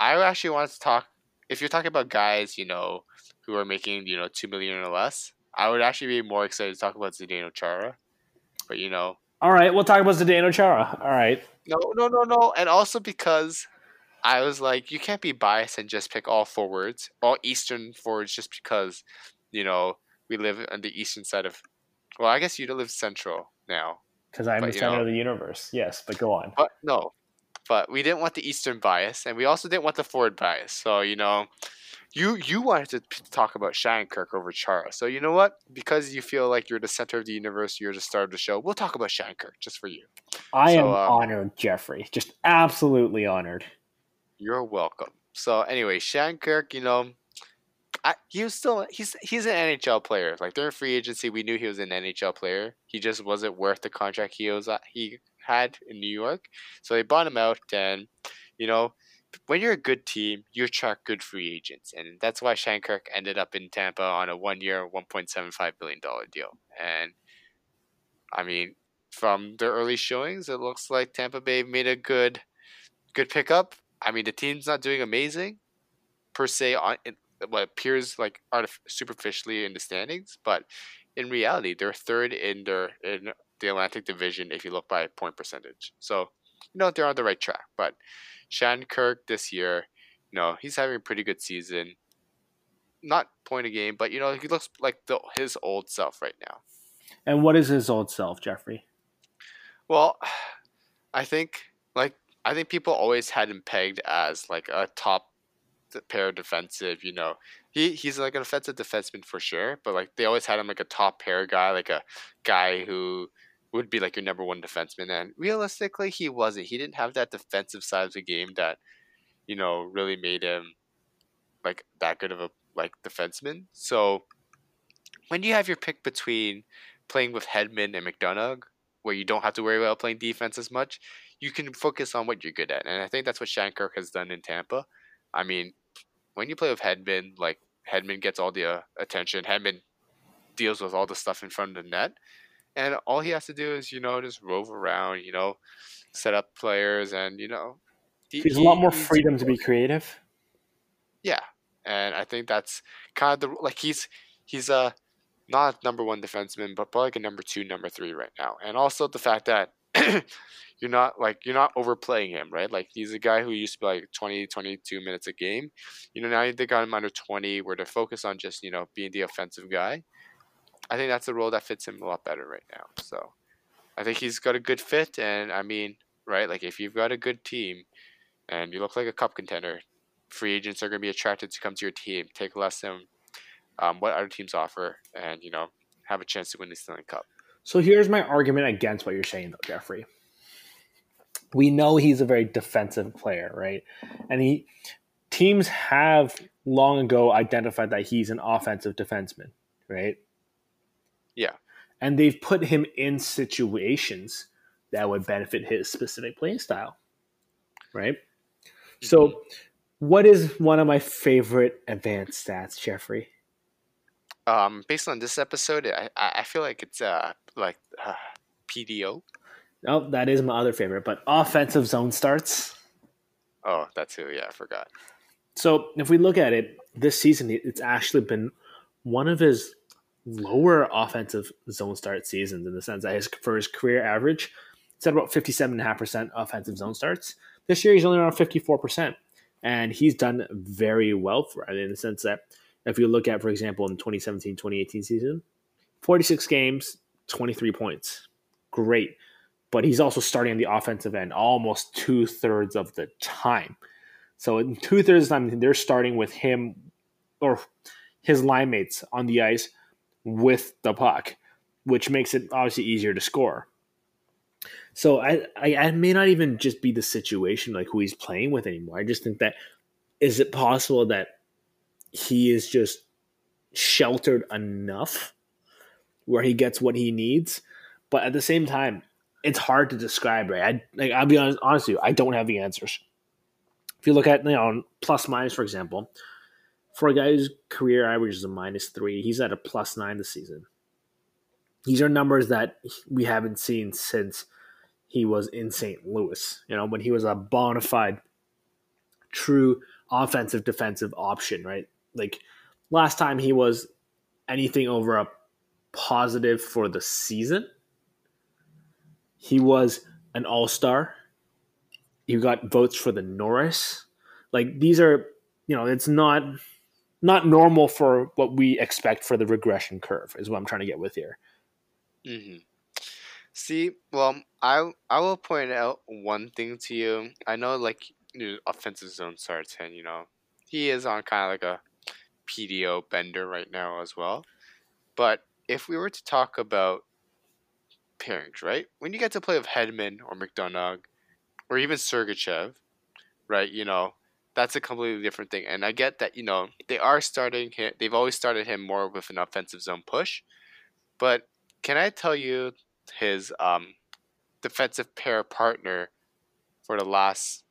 actually wanted to talk, if you're talking about guys, you know, who are making, you know, $2 million or less, I would actually be more excited to talk about Zdeno Chara. But, you know. All right, we'll talk about Zdeno Chara. All right. No. And also because I was like, you can't be biased and just pick all forwards, all Eastern forwards, just because, you know, we live on the Eastern side of, well, I guess you live Central now. Because I'm the center of the universe. Yes, but go on. But no. But we didn't want the Eastern bias, and we also didn't want the forward bias. So, you know, you wanted to talk about Shankirk over Chara. So, you know what? Because you feel like you're the center of the universe, you're the star of the show, we'll talk about Shankirk just for you. I am honored, Jeffrey. Just absolutely honored. You're welcome. So, anyway, Shankirk, you know, he's an NHL player. Like, during free agency, we knew he was an NHL player. He just wasn't worth the contract he had in New York, so they bought him out. And, you know, when you're a good team, you attract good free agents, and that's why Shankirk ended up in Tampa on a 1-year, $1.75 billion deal. And I mean, from their early showings, it looks like Tampa Bay made a good pickup. I mean, the team's not doing amazing per se on what appears like superficially in the standings, but in reality, they're third in the Atlantic Division if you look by point percentage. So, you know, they're on the right track. But Shankirk this year, you know, he's having a pretty good season. Not point a game, but, you know, he looks like his old self right now. And what is his old self, Jeffrey? Well, I think people always had him pegged as like a top pair defensive, you know. He's like an offensive defenseman for sure, but like they always had him like a top pair guy, like a guy who would be like your number one defenseman. And realistically, he wasn't. He didn't have that defensive side of the game that, you know, really made him like that good of a like defenseman. So when you have your pick between playing with Hedman and McDonough, where you don't have to worry about playing defense as much, you can focus on what you're good at. And I think that's what Shankirk has done in Tampa. I mean, when you play with Hedman, like Hedman gets all the attention. Hedman deals with all the stuff in front of the net. And all he has to do is, you know, just rove around, you know, set up players and, you know. There's a lot more freedom to be creative. Yeah. And I think that's kind of the – like he's a – not number one defenseman, but probably like a number two, number three right now. And also the fact that you're not overplaying him, right? Like he's a guy who used to be like 20, 22 minutes a game. You know, now they got him under 20 where they're focused on just, you know, being the offensive guy. I think that's the role that fits him a lot better right now. So I think he's got a good fit. And I mean, right, like if you've got a good team and you look like a cup contender, free agents are going to be attracted to come to your team, take less than what other teams offer, and, you know, have a chance to win the Stanley Cup. So here's my argument against what you're saying, though, Jeffrey. We know he's a very defensive player, right? And teams have long ago identified that he's an offensive defenseman, right? Yeah. And they've put him in situations that would benefit his specific playing style, right? Mm-hmm. So what is one of my favorite advanced stats, Jeffrey? Based on this episode, I feel like it's PDO. Oh, that is my other favorite, but offensive zone starts. Oh, that's who. Yeah, I forgot. So if we look at it this season, it's actually been one of his lower offensive zone start seasons in the sense that for his career average, it's at about 57.5% offensive zone starts. This year, he's only around 54%, and he's done very well for it in the sense that if you look at, for example, in 2017-2018 season, 46 games, 23 points. Great. But he's also starting on the offensive end almost two-thirds of the time. So in two-thirds of the time, they're starting with him or his line mates on the ice with the puck, which makes it obviously easier to score. So I may not even just be the situation like who he's playing with anymore. I just think that is it possible that he is just sheltered enough where he gets what he needs. But at the same time, it's hard to describe, right? I'll be honest with you, I don't have the answers. If you look at, you know, plus minus, for example, for a guy whose career average is a -3, he's at a +9 this season. These are numbers that we haven't seen since he was in St. Louis, you know, when he was a bona fide, true offensive defensive option, right? Like last time he was anything over a positive for the season. He was an all-star. He got votes for the Norris. Like these are, you know, it's not normal for what we expect for the regression curve is what I'm trying to get with here. Mm-hmm. See, well, I will point out one thing to you. I know like offensive zone starts and, you know, he is on kind of like a PDO bender right now as well. But if we were to talk about pairings, right? When you get to play with Hedman or McDonough or even Sergachev, right? You know, that's a completely different thing. And I get that, you know, they are starting him. They've always started him more with an offensive zone push. But can I tell you his defensive pair partner for the last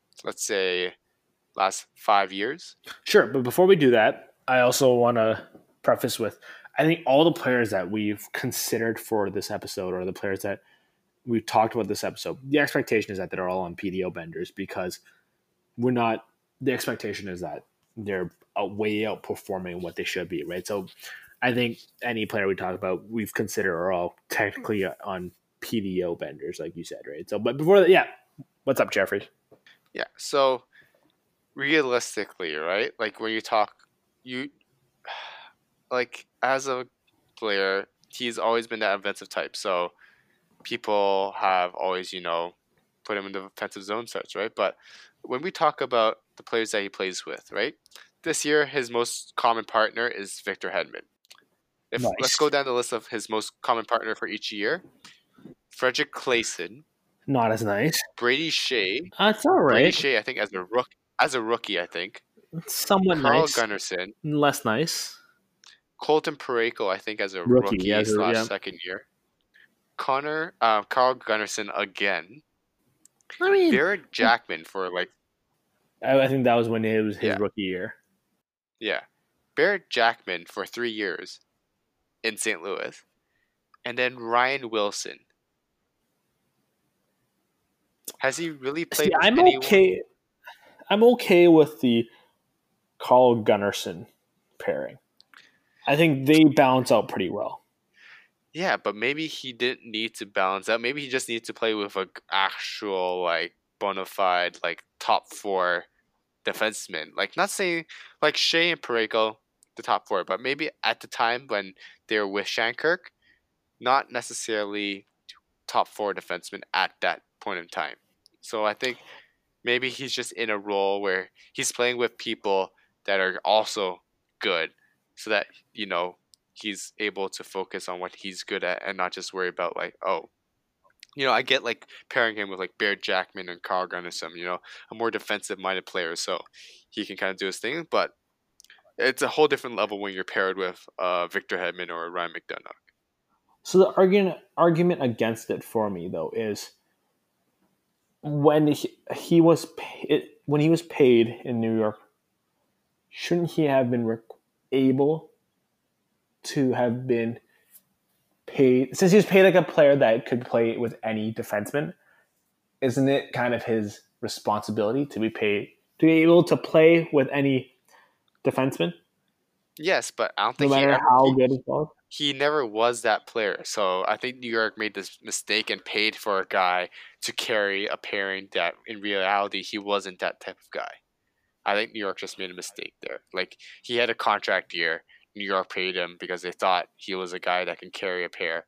5 years? Sure, but before we do that, I also want to preface with, I think all the players that we've considered for this episode or the players that we've talked about this episode. The expectation is that they're all on PDO benders because we're not – the expectation is that they're way outperforming what they should be, right? So I think any player we talk about, we've considered are all technically on PDO benders, like you said, right? So, but before that, yeah. What's up, Jeffrey? Yeah, so realistically, right? Like when you talk – you like as a player, he's always been that offensive type. So people have always, you know, put him in the offensive zone search, right? But when we talk about the players that he plays with, right? This year, his most common partner is Victor Hedman. Let's go down the list of his most common partner for each year. Frederick Claesson. Not as nice. Brady Shea. That's all right. Brady Shea, I think, as a rookie, I think. Somewhat Carl nice. Carl Gunnarsson. Less nice. Colton Parayko, I think, as a rookie, second year. Carl Gunnarsson again. I mean, Jared Jackman for like. I think that was when it was his rookie year. Yeah. Barrett Jackman for 3 years in St. Louis. And then Ryan Wilson. Has he really played with anyone? I'm okay with the Carl Gunnarsson pairing. I think they balance out pretty well. Yeah, but maybe he didn't need to balance out. Maybe he just needs to play with an actual, like, bona fide, like, top four defensemen. Like, not saying, like, Shea and Parayko, the top four, but maybe at the time when they were with Shankirk, not necessarily top four defensemen at that point in time. So I think maybe he's just in a role where he's playing with people that are also good so that, you know, he's able to focus on what he's good at and not just worry about, like, oh, you know, I get, like, pairing him with, like, Barrett Jackman and Carl Gunnarsson, you know, a more defensive-minded player, so he can kind of do his thing. But it's a whole different level when you're paired with Victor Hedman or Ryan McDonough. So the argument against it for me, though, is when he was paid in New York, shouldn't he have been able to have been paid, since he was paid like a player that could play with any defenseman? Isn't it kind of his responsibility to be paid, to be able to play with any defenseman? Yes, but I don't think he never was that player. So I think New York made this mistake and paid for a guy to carry a pairing that in reality he wasn't that type of guy. I think New York just made a mistake there. Like, he had a contract year. New York paid him because they thought he was a guy that can carry a pair.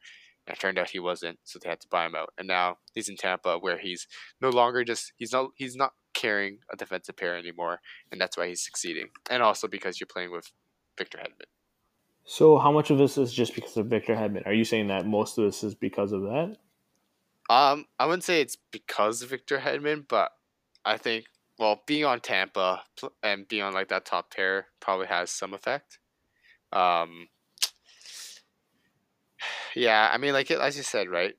And it turned out he wasn't, so they had to buy him out. And now he's in Tampa where he's no longer just – he's not carrying a defensive pair anymore, and that's why he's succeeding. And also because you're playing with Victor Hedman. So how much of this is just because of Victor Hedman? Are you saying that most of this is because of that? I wouldn't say it's because of Victor Hedman, but I think – well, being on Tampa and being on, like, that top pair probably has some effect. Yeah, I mean, like, as you said, right,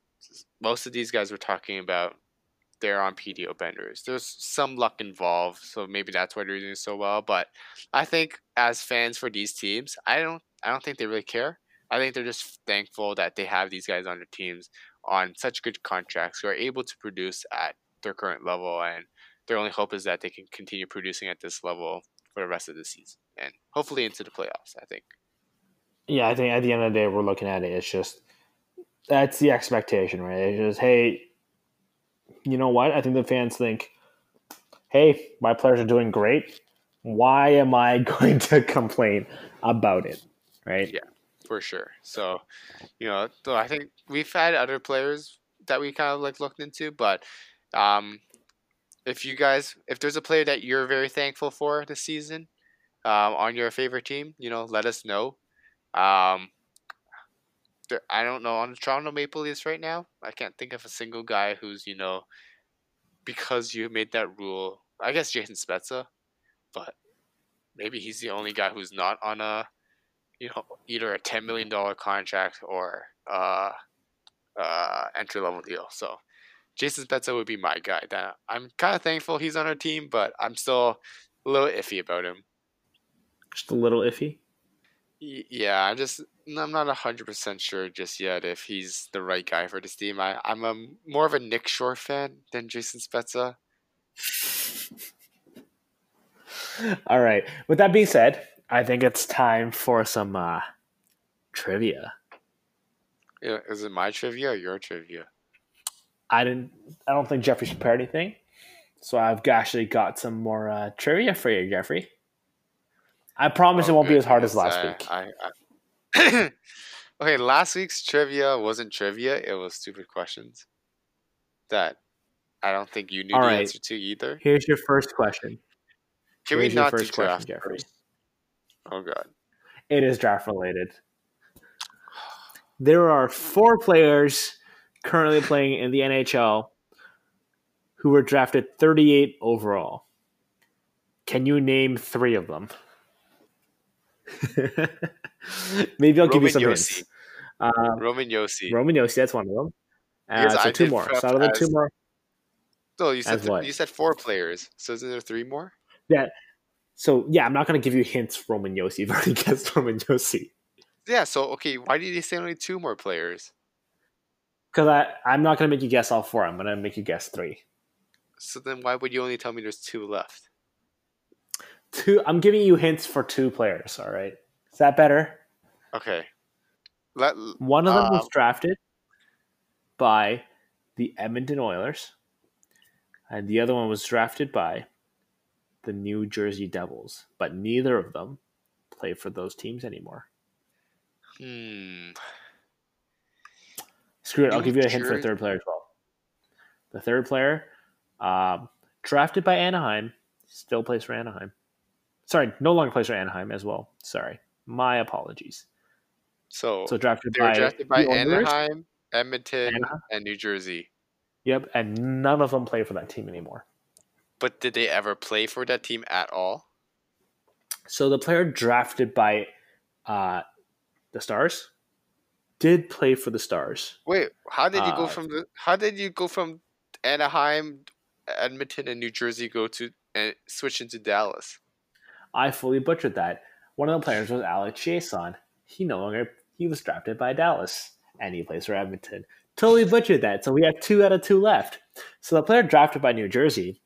most of these guys we're talking about, they're on PDO benders. There's some luck involved, so maybe that's why they're doing so well. But I think as fans for these teams, I don't think they really care. I think they're just thankful that they have these guys on their teams on such good contracts who are able to produce at their current level, and their only hope is that they can continue producing at this level for the rest of the season and hopefully into the playoffs, I think. Yeah, I think at the end of the day, we're looking at it. It's just, that's the expectation, right? It's just, hey, you know what? I think the fans think, hey, my players are doing great. Why am I going to complain about it, right? Yeah, for sure. So, you know, so I think we've had other players that we kind of, like, looked into, but if there's a player that you're very thankful for this season, on your favorite team, you know, let us know. I don't know, on the Toronto Maple Leafs right now, I can't think of a single guy who's, you know, because you made that rule. I guess Jason Spezza, but maybe he's the only guy who's not on a, you know, either a $10 million contract or entry-level deal. So Jason Spezza would be my guy. That I'm kind of thankful he's on our team, but I'm still a little iffy about him. Just a little iffy? Yeah, I'm just I'm not 100% sure just yet if he's the right guy for this team. I'm more of a Nick Shore fan than Jason Spezza. All right. With that being said, I think it's time for some trivia. Yeah, is it my trivia or your trivia? I don't think Jeffrey should prepared anything. So I've actually got some more trivia for you, Jeffrey. I promise it won't be as hard as last week. Okay, last week's trivia wasn't trivia. It was stupid questions that I don't think you knew the answer to either. Here's your first question. Can we not do draft, Jeffrey? Oh, God. It is draft-related. There are 4 players currently playing in the NHL who were drafted 38 overall. Can you name 3 of them? Maybe I'll give you some hints. Roman Josi. Roman Josi, that's one of them. So 2 more. So out of the 2 more. No, you said 4 players. So isn't there 3 more? Yeah. So yeah, I'm not going to give you hints. Roman Josi. You've already guessed Roman Josi. Yeah. So okay, why did you say only 2 more players? Because I'm not going to make you guess all 4. I'm going to make you guess 3. So then, why would you only tell me there's 2 left? 2. I'm giving you hints for 2 players. All right. Is that better? Okay. One of them was drafted by the Edmonton Oilers, and the other one was drafted by the New Jersey Devils, but neither of them play for those teams anymore. Screw it. I'll give you a hint for a third player as well. The third player, drafted by Anaheim, still plays for Anaheim. Sorry, no longer plays for Anaheim as well. Sorry. My apologies. So drafted by Anaheim, Edmonton, and New Jersey. Yep, and none of them play for that team anymore. But did they ever play for that team at all? So the player drafted by the Stars did play for the Stars. Wait, how did you go from Anaheim, Edmonton, and New Jersey switch into Dallas? I fully butchered that. One of the players was Alex Chiasson. He was drafted by Dallas, and he plays for Edmonton. Totally butchered that. So we have 2 out of 2 left. So the player drafted by New Jersey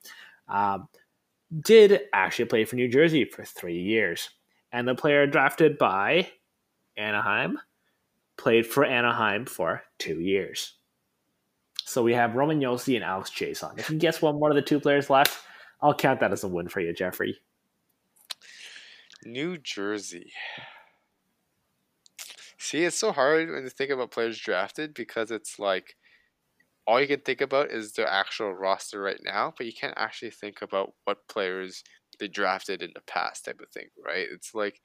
did actually play for New Jersey for 3 years. And the player drafted by Anaheim played for Anaheim for 2 years. So we have Roman Josi and Alex Chiasson. If you guess one more of the 2 players left, I'll count that as a win for you, Jeffrey. New Jersey. See, it's so hard when you think about players drafted because it's like all you can think about is their actual roster right now, but you can't actually think about what players they drafted in the past type of thing, right? It's like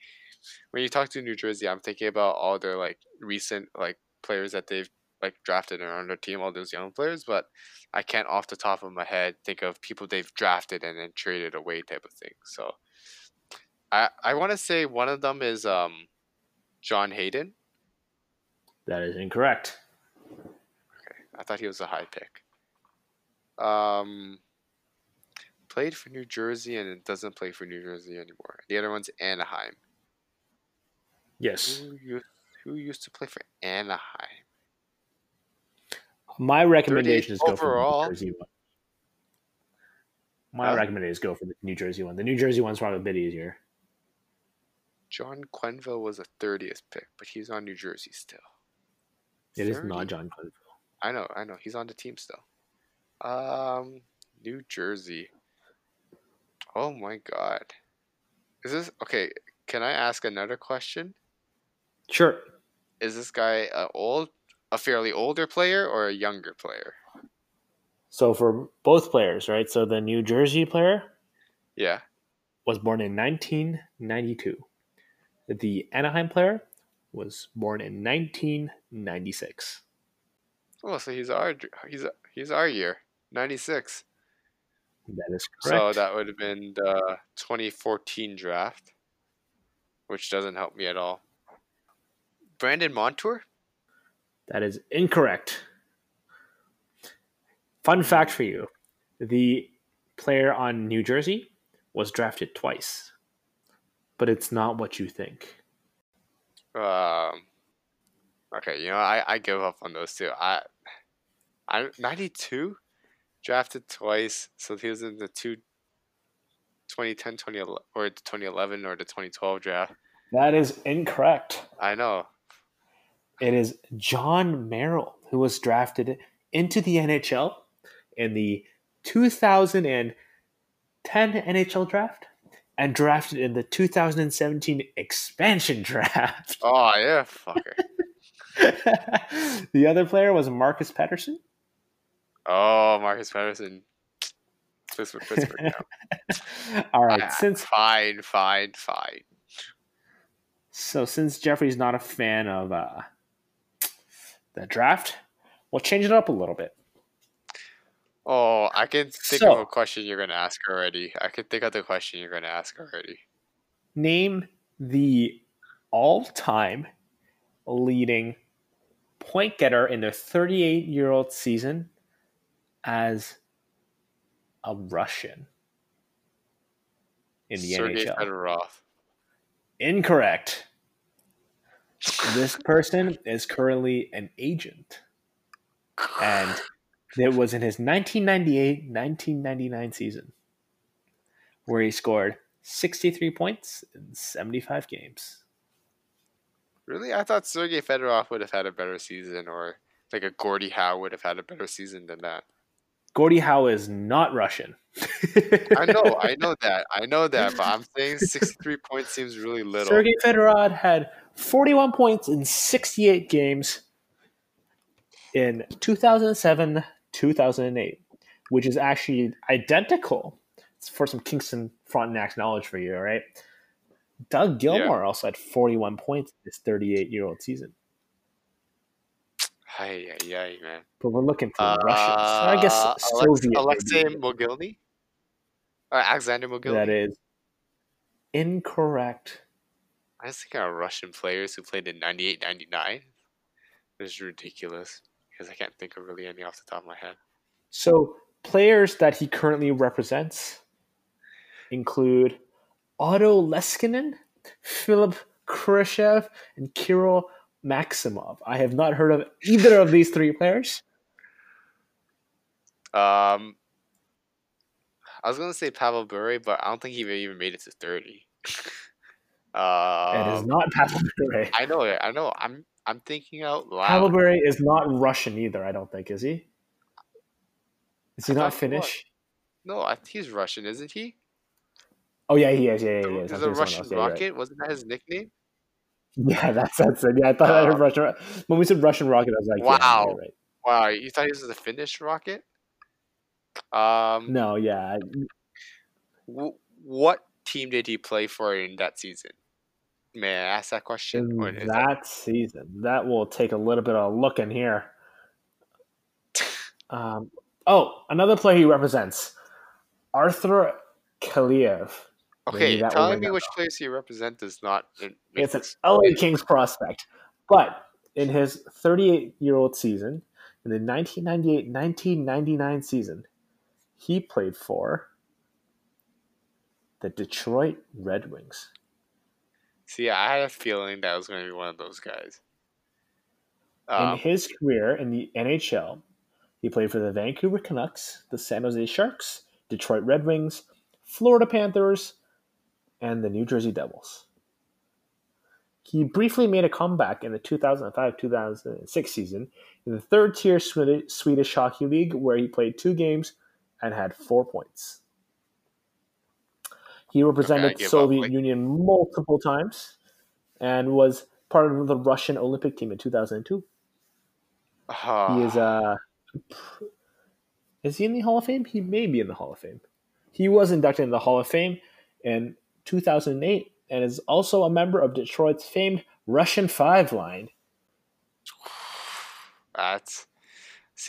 when you talk to New Jersey, I'm thinking about all their like recent like players that they've like drafted and are on their team, all those young players, but I can't off the top of my head think of people they've drafted and then traded away type of thing. So I want to say one of them is John Hayden. That is incorrect. Okay, I thought he was a high pick. Played for New Jersey and doesn't play for New Jersey anymore. The other one's Anaheim. Yes. Who used to play for Anaheim? My recommendation is go for the New Jersey one. My recommendation is go for the New Jersey one. The New Jersey one's probably a bit easier. John Quenneville was a 30th pick, but he's on New Jersey still. It is not John Quenneville. I know. He's on the team still. New Jersey. Oh my God. Is this okay? Can I ask another question? Sure. Is this guy a fairly older player or a younger player? So for both players, right? So the New Jersey player, was born in 1992. The Anaheim player was born in 1996. Oh, so he's our year, 96. That is correct. So that would have been the 2014 draft, which doesn't help me at all. Brandon Montour? That is incorrect. Fun fact for you. The player on New Jersey was drafted twice. But it's not what you think. Okay, you know, I give up on those two. I'm 92, drafted twice, so he was in the 2010, 2011, or the 2011 or the 2012 draft. That is incorrect. I know. It is John Merrill, who was drafted into the NHL in the 2010 NHL draft and drafted in the 2017 expansion draft. Oh, yeah, fucker. The other player was Marcus Patterson. Oh, Marcus Patterson. Pittsburgh now. All right. Yeah, fine. So since Jeffrey's not a fan of the draft, we'll change it up a little bit. Oh, I can think of a question you're going to ask already. Name the all-time leading point getter in their 38-year-old season as a Russian in the Sergei NHL. Fedorov. Incorrect. This person is currently an agent. And it was in his 1998-1999 season where he scored 63 points in 75 games. Really? I thought Sergei Fedorov would have had a better season, or like a Gordie Howe would have had a better season than that. Gordie Howe is not Russian. I know that, but I'm saying 63 points seems really little. Sergei Fedorov had 41 points in 68 games in 2007-2008, which is actually identical. It's for some Kingston Frontenac's knowledge for you, all right? Doug Gilmour also had 41 points in his 38-year-old season. Ay, man. But we're looking for Russians. So I guess Soviet. Alexei Mogilny? Alexander Mogilny? That is incorrect. I was thinking of Russian players who played in 98-99. This is ridiculous because I can't think of really any off the top of my head. So players that he currently represents include Otto Leskinen, Philip Khrushchev, and Kirill Maximov. I have not heard of either of these three players. I was going to say Pavel Bure, but I don't think he even made it to 30. It is not Pavel Bure. I know. I'm thinking out loud. Pavel Bure is not Russian either, I don't think, is he? Is he not Finnish? No, he's Russian, isn't he? Oh, yeah, he is. Yeah, is a Russian Rocket? Right. Wasn't that his nickname? Yeah, that's it. Yeah, I thought I heard Russian Rocket. When we said Russian Rocket, I was like, wow. Yeah, right. Wow, you thought he was a Finnish Rocket? No, yeah. What team did he play for in that season? May I ask that question? Season. That will take a little bit of a look in here. Another player he represents. Arthur Kaliev. Okay, telling me which place he represents is not... It's an LA Kings prospect. But in his 38-year-old season, in the 1998-1999 season, he played for the Detroit Red Wings. See, I had a feeling that was going to be one of those guys. In his career in the NHL, he played for the Vancouver Canucks, the San Jose Sharks, Detroit Red Wings, Florida Panthers, and the New Jersey Devils. He briefly made a comeback in the 2005-2006 season in the third-tier Swedish Hockey League, where he played 2 games and had 4 points. He represented Soviet Union multiple times and was part of the Russian Olympic team in 2002. He is he in the Hall of Fame? He may be in the Hall of Fame. He was inducted in the Hall of Fame in 2008 and is also a member of Detroit's famed Russian Five line. I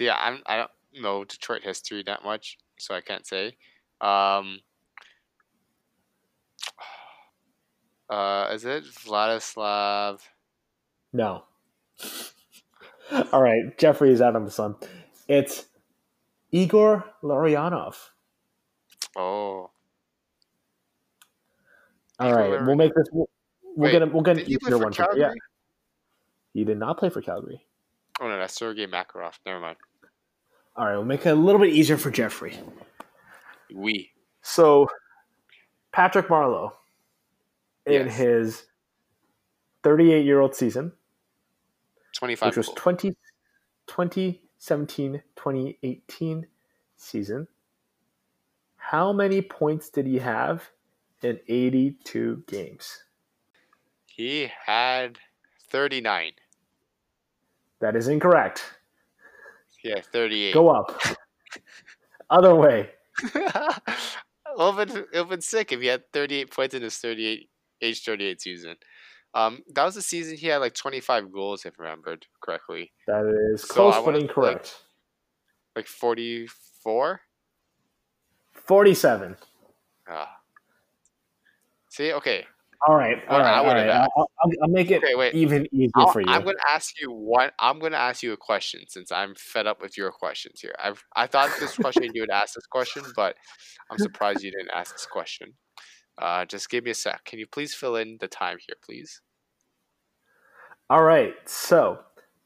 don't know Detroit history that much, so I can't say. Is it Vladislav? No. All right, Jeffrey is out on this one. It's Igor Larionov. Oh. All right, we'll make this. We'll get one for Calgary? Yeah. He did not play for Calgary. Oh, no, that's Sergei Makarov. Never mind. All right, we'll make it a little bit easier for Jeffrey. Oui. So, Patrick Marleau, in his 38-year-old season, 25 which was 2017-2018 season, how many points did he have in 82 games? He had 39. That is incorrect. Yeah, 38. Go up. Other way. It would have been sick if he had 38 points in his age 38 season. That was the season he had like 25 goals, if I remembered correctly. That is close but incorrect. Like 44? 47. See, okay. All right, all right. I'll make it even easier for you. I'm going to ask you a question since I'm fed up with your questions here. I thought this question you would ask this question, but I'm surprised you didn't ask this question. Just give me a sec. Can you please fill in the time here, please? All right. So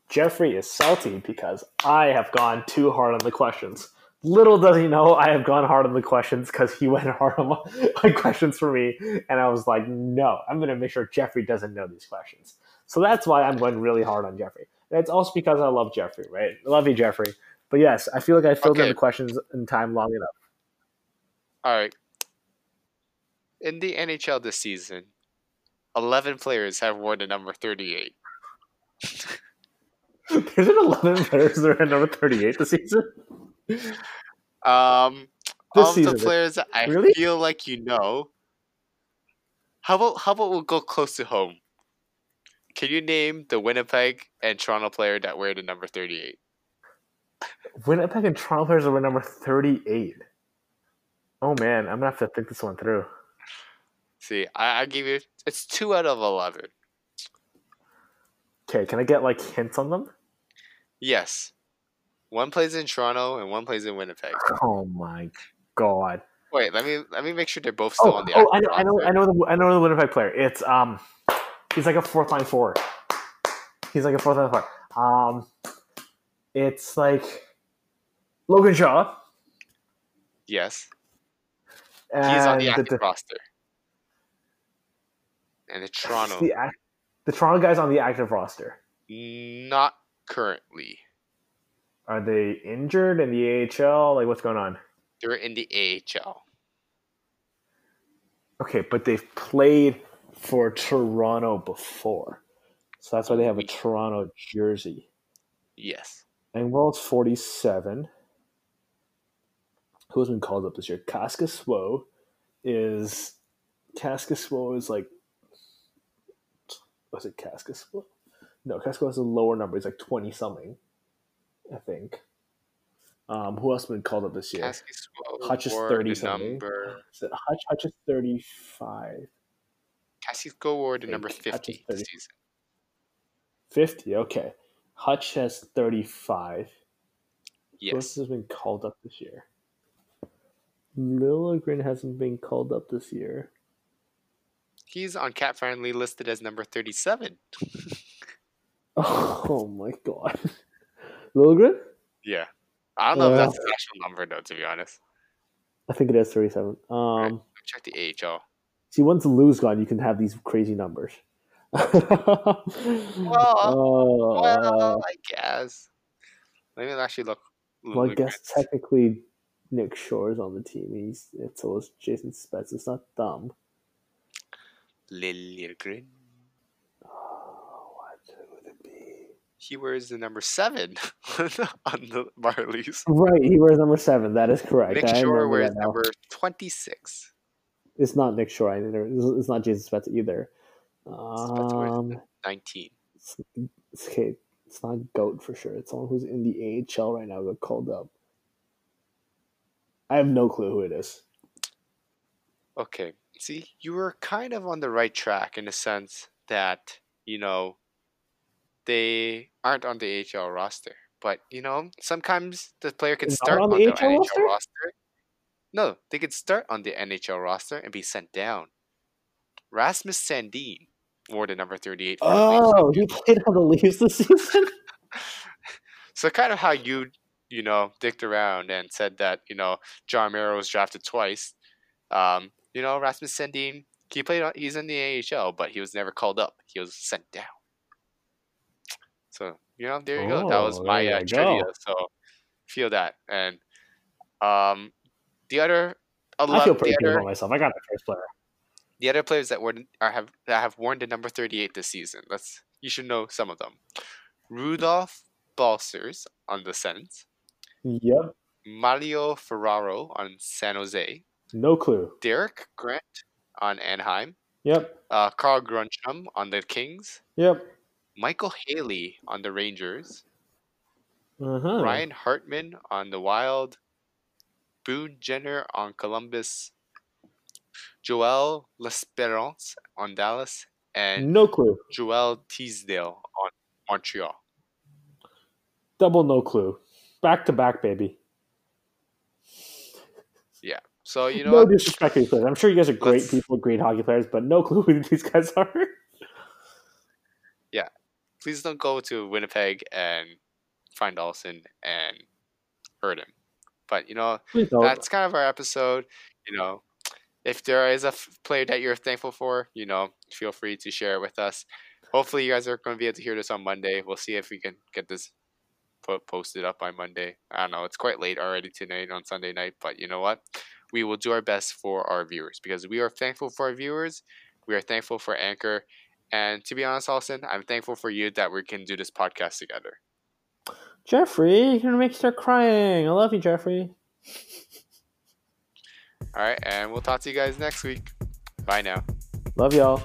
Jeffrey is salty because I have gone too hard on the questions. Little does he know I have gone hard on the questions because he went hard on my questions for me. And I was like, no, I'm going to make sure Jeffrey doesn't know these questions. So that's why I'm going really hard on Jeffrey. And it's also because I love Jeffrey, right? I love you, Jeffrey. But yes, I feel like I filled in the questions in time long enough. All right. In the NHL this season, 11 players have worn the number 38. There's been 11 players that are at number 38 this season? The players I feel like you know. How about we'll go close to home? Can you name the Winnipeg and Toronto player that wear the number 38? Winnipeg and Toronto players that wear number 38. Oh man, I'm gonna have to think this one through. See, I give you it's 2 out of 11. Okay, can I get like hints on them? Yes. One plays in Toronto and one plays in Winnipeg. Oh my god! Wait, let me make sure they're both still on the. Oh, I know the Winnipeg player. It's he's like a fourth line forward. It's like Logan Shaw. Yes. And he's on the active roster. And the Toronto guy's on the active roster. Not currently. Are they injured in the AHL? Like, what's going on? They're in the AHL. Okay, but they've played for Toronto before. So that's why they have a Toronto jersey. Yes. And World's 47. Who has been called up this year? Kaskaswo is like... Was it Kaskaswo? No, Kaskaswo has a lower number. He's like 20-something. I think. Who else has been called up this year? Hutch is 30-something. Is it Hutch is 35. Kaskaswo wore the number 50 this season. 50, okay. Hutch has 35. Yes. Who else has been called up this year? Liljegren hasn't been called up this year. He's on Cat Friendly listed as number 37. Oh my god. Liljegren? Yeah. I don't know if that's the actual number, though, to be honest. I think it is 37. Right, check the AHL. See, once Lou's gone, you can have these crazy numbers. Well, I guess. Let me actually look. Well, I guess technically Nick Shore is on the team. So is Jason Spezza. It's not dumb. Liljegren. He wears the number 7 on the Marlies. Right, he wears number 7. That is correct. Nick Shore wears number 26. It's not Nick Shore either. It's not Jason Spezza either. Spezza wears 19. Okay, it's not Goat for sure. It's someone who's in the AHL right now got called up. I have no clue who it is. Okay, see, you were kind of on the right track in the sense that, you know, they aren't on the AHL roster. But, you know, sometimes the player can start on the NHL roster. No, they could start on the NHL roster and be sent down. Rasmus Sandin awarded number 38. Oh, he played on the Leafs this season? So kind of how you know, dicked around and said that, you know, John Merrill was drafted twice. You know, Rasmus Sandin, he played on, he's in the AHL, but he was never called up. He was sent down. So, you know, there you go. That was my trivia. So, feel that. And the other... I feel pretty good about myself. I got the first player. The other players that have worn the number 38 this season. You should know some of them. Rudolf Balsers on the Sens. Yep. Mario Ferraro on San Jose. No clue. Derek Grant on Anaheim. Yep. Carl Grundstrom on the Kings. Yep. Michael Haley on the Rangers. Uh-huh. Ryan Hartman on the Wild. Boone Jenner on Columbus. Joel L'Esperance on Dallas. And no clue. Joel Teasdale on Montreal. Double no clue. Back to back, baby. Yeah. So, you know. No disrespect to these players. I'm sure you guys are great people, great hockey players, but no clue who these guys are. Yeah. Please don't go to Winnipeg and find Olsen and hurt him. But, you know, that's kind of our episode. You know, if there is a player that you're thankful for, you know, feel free to share it with us. Hopefully you guys are going to be able to hear this on Monday. We'll see if we can get this posted up by Monday. I don't know. It's quite late already tonight on Sunday night. But you know what? We will do our best for our viewers because we are thankful for our viewers. We are thankful for Anchor. And to be honest, Austin, I'm thankful for you that we can do this podcast together. Jeffrey, you're going to make me start crying. I love you, Jeffrey. All right, and we'll talk to you guys next week. Bye now. Love y'all.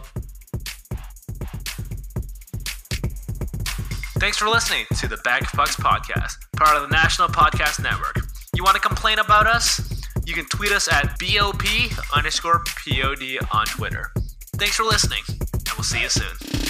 Thanks for listening to the Bag of Pucks Podcast, part of the National Podcast Network. You want to complain about us? You can tweet us at BOP_POD on Twitter. Thanks for listening, and we'll see you soon.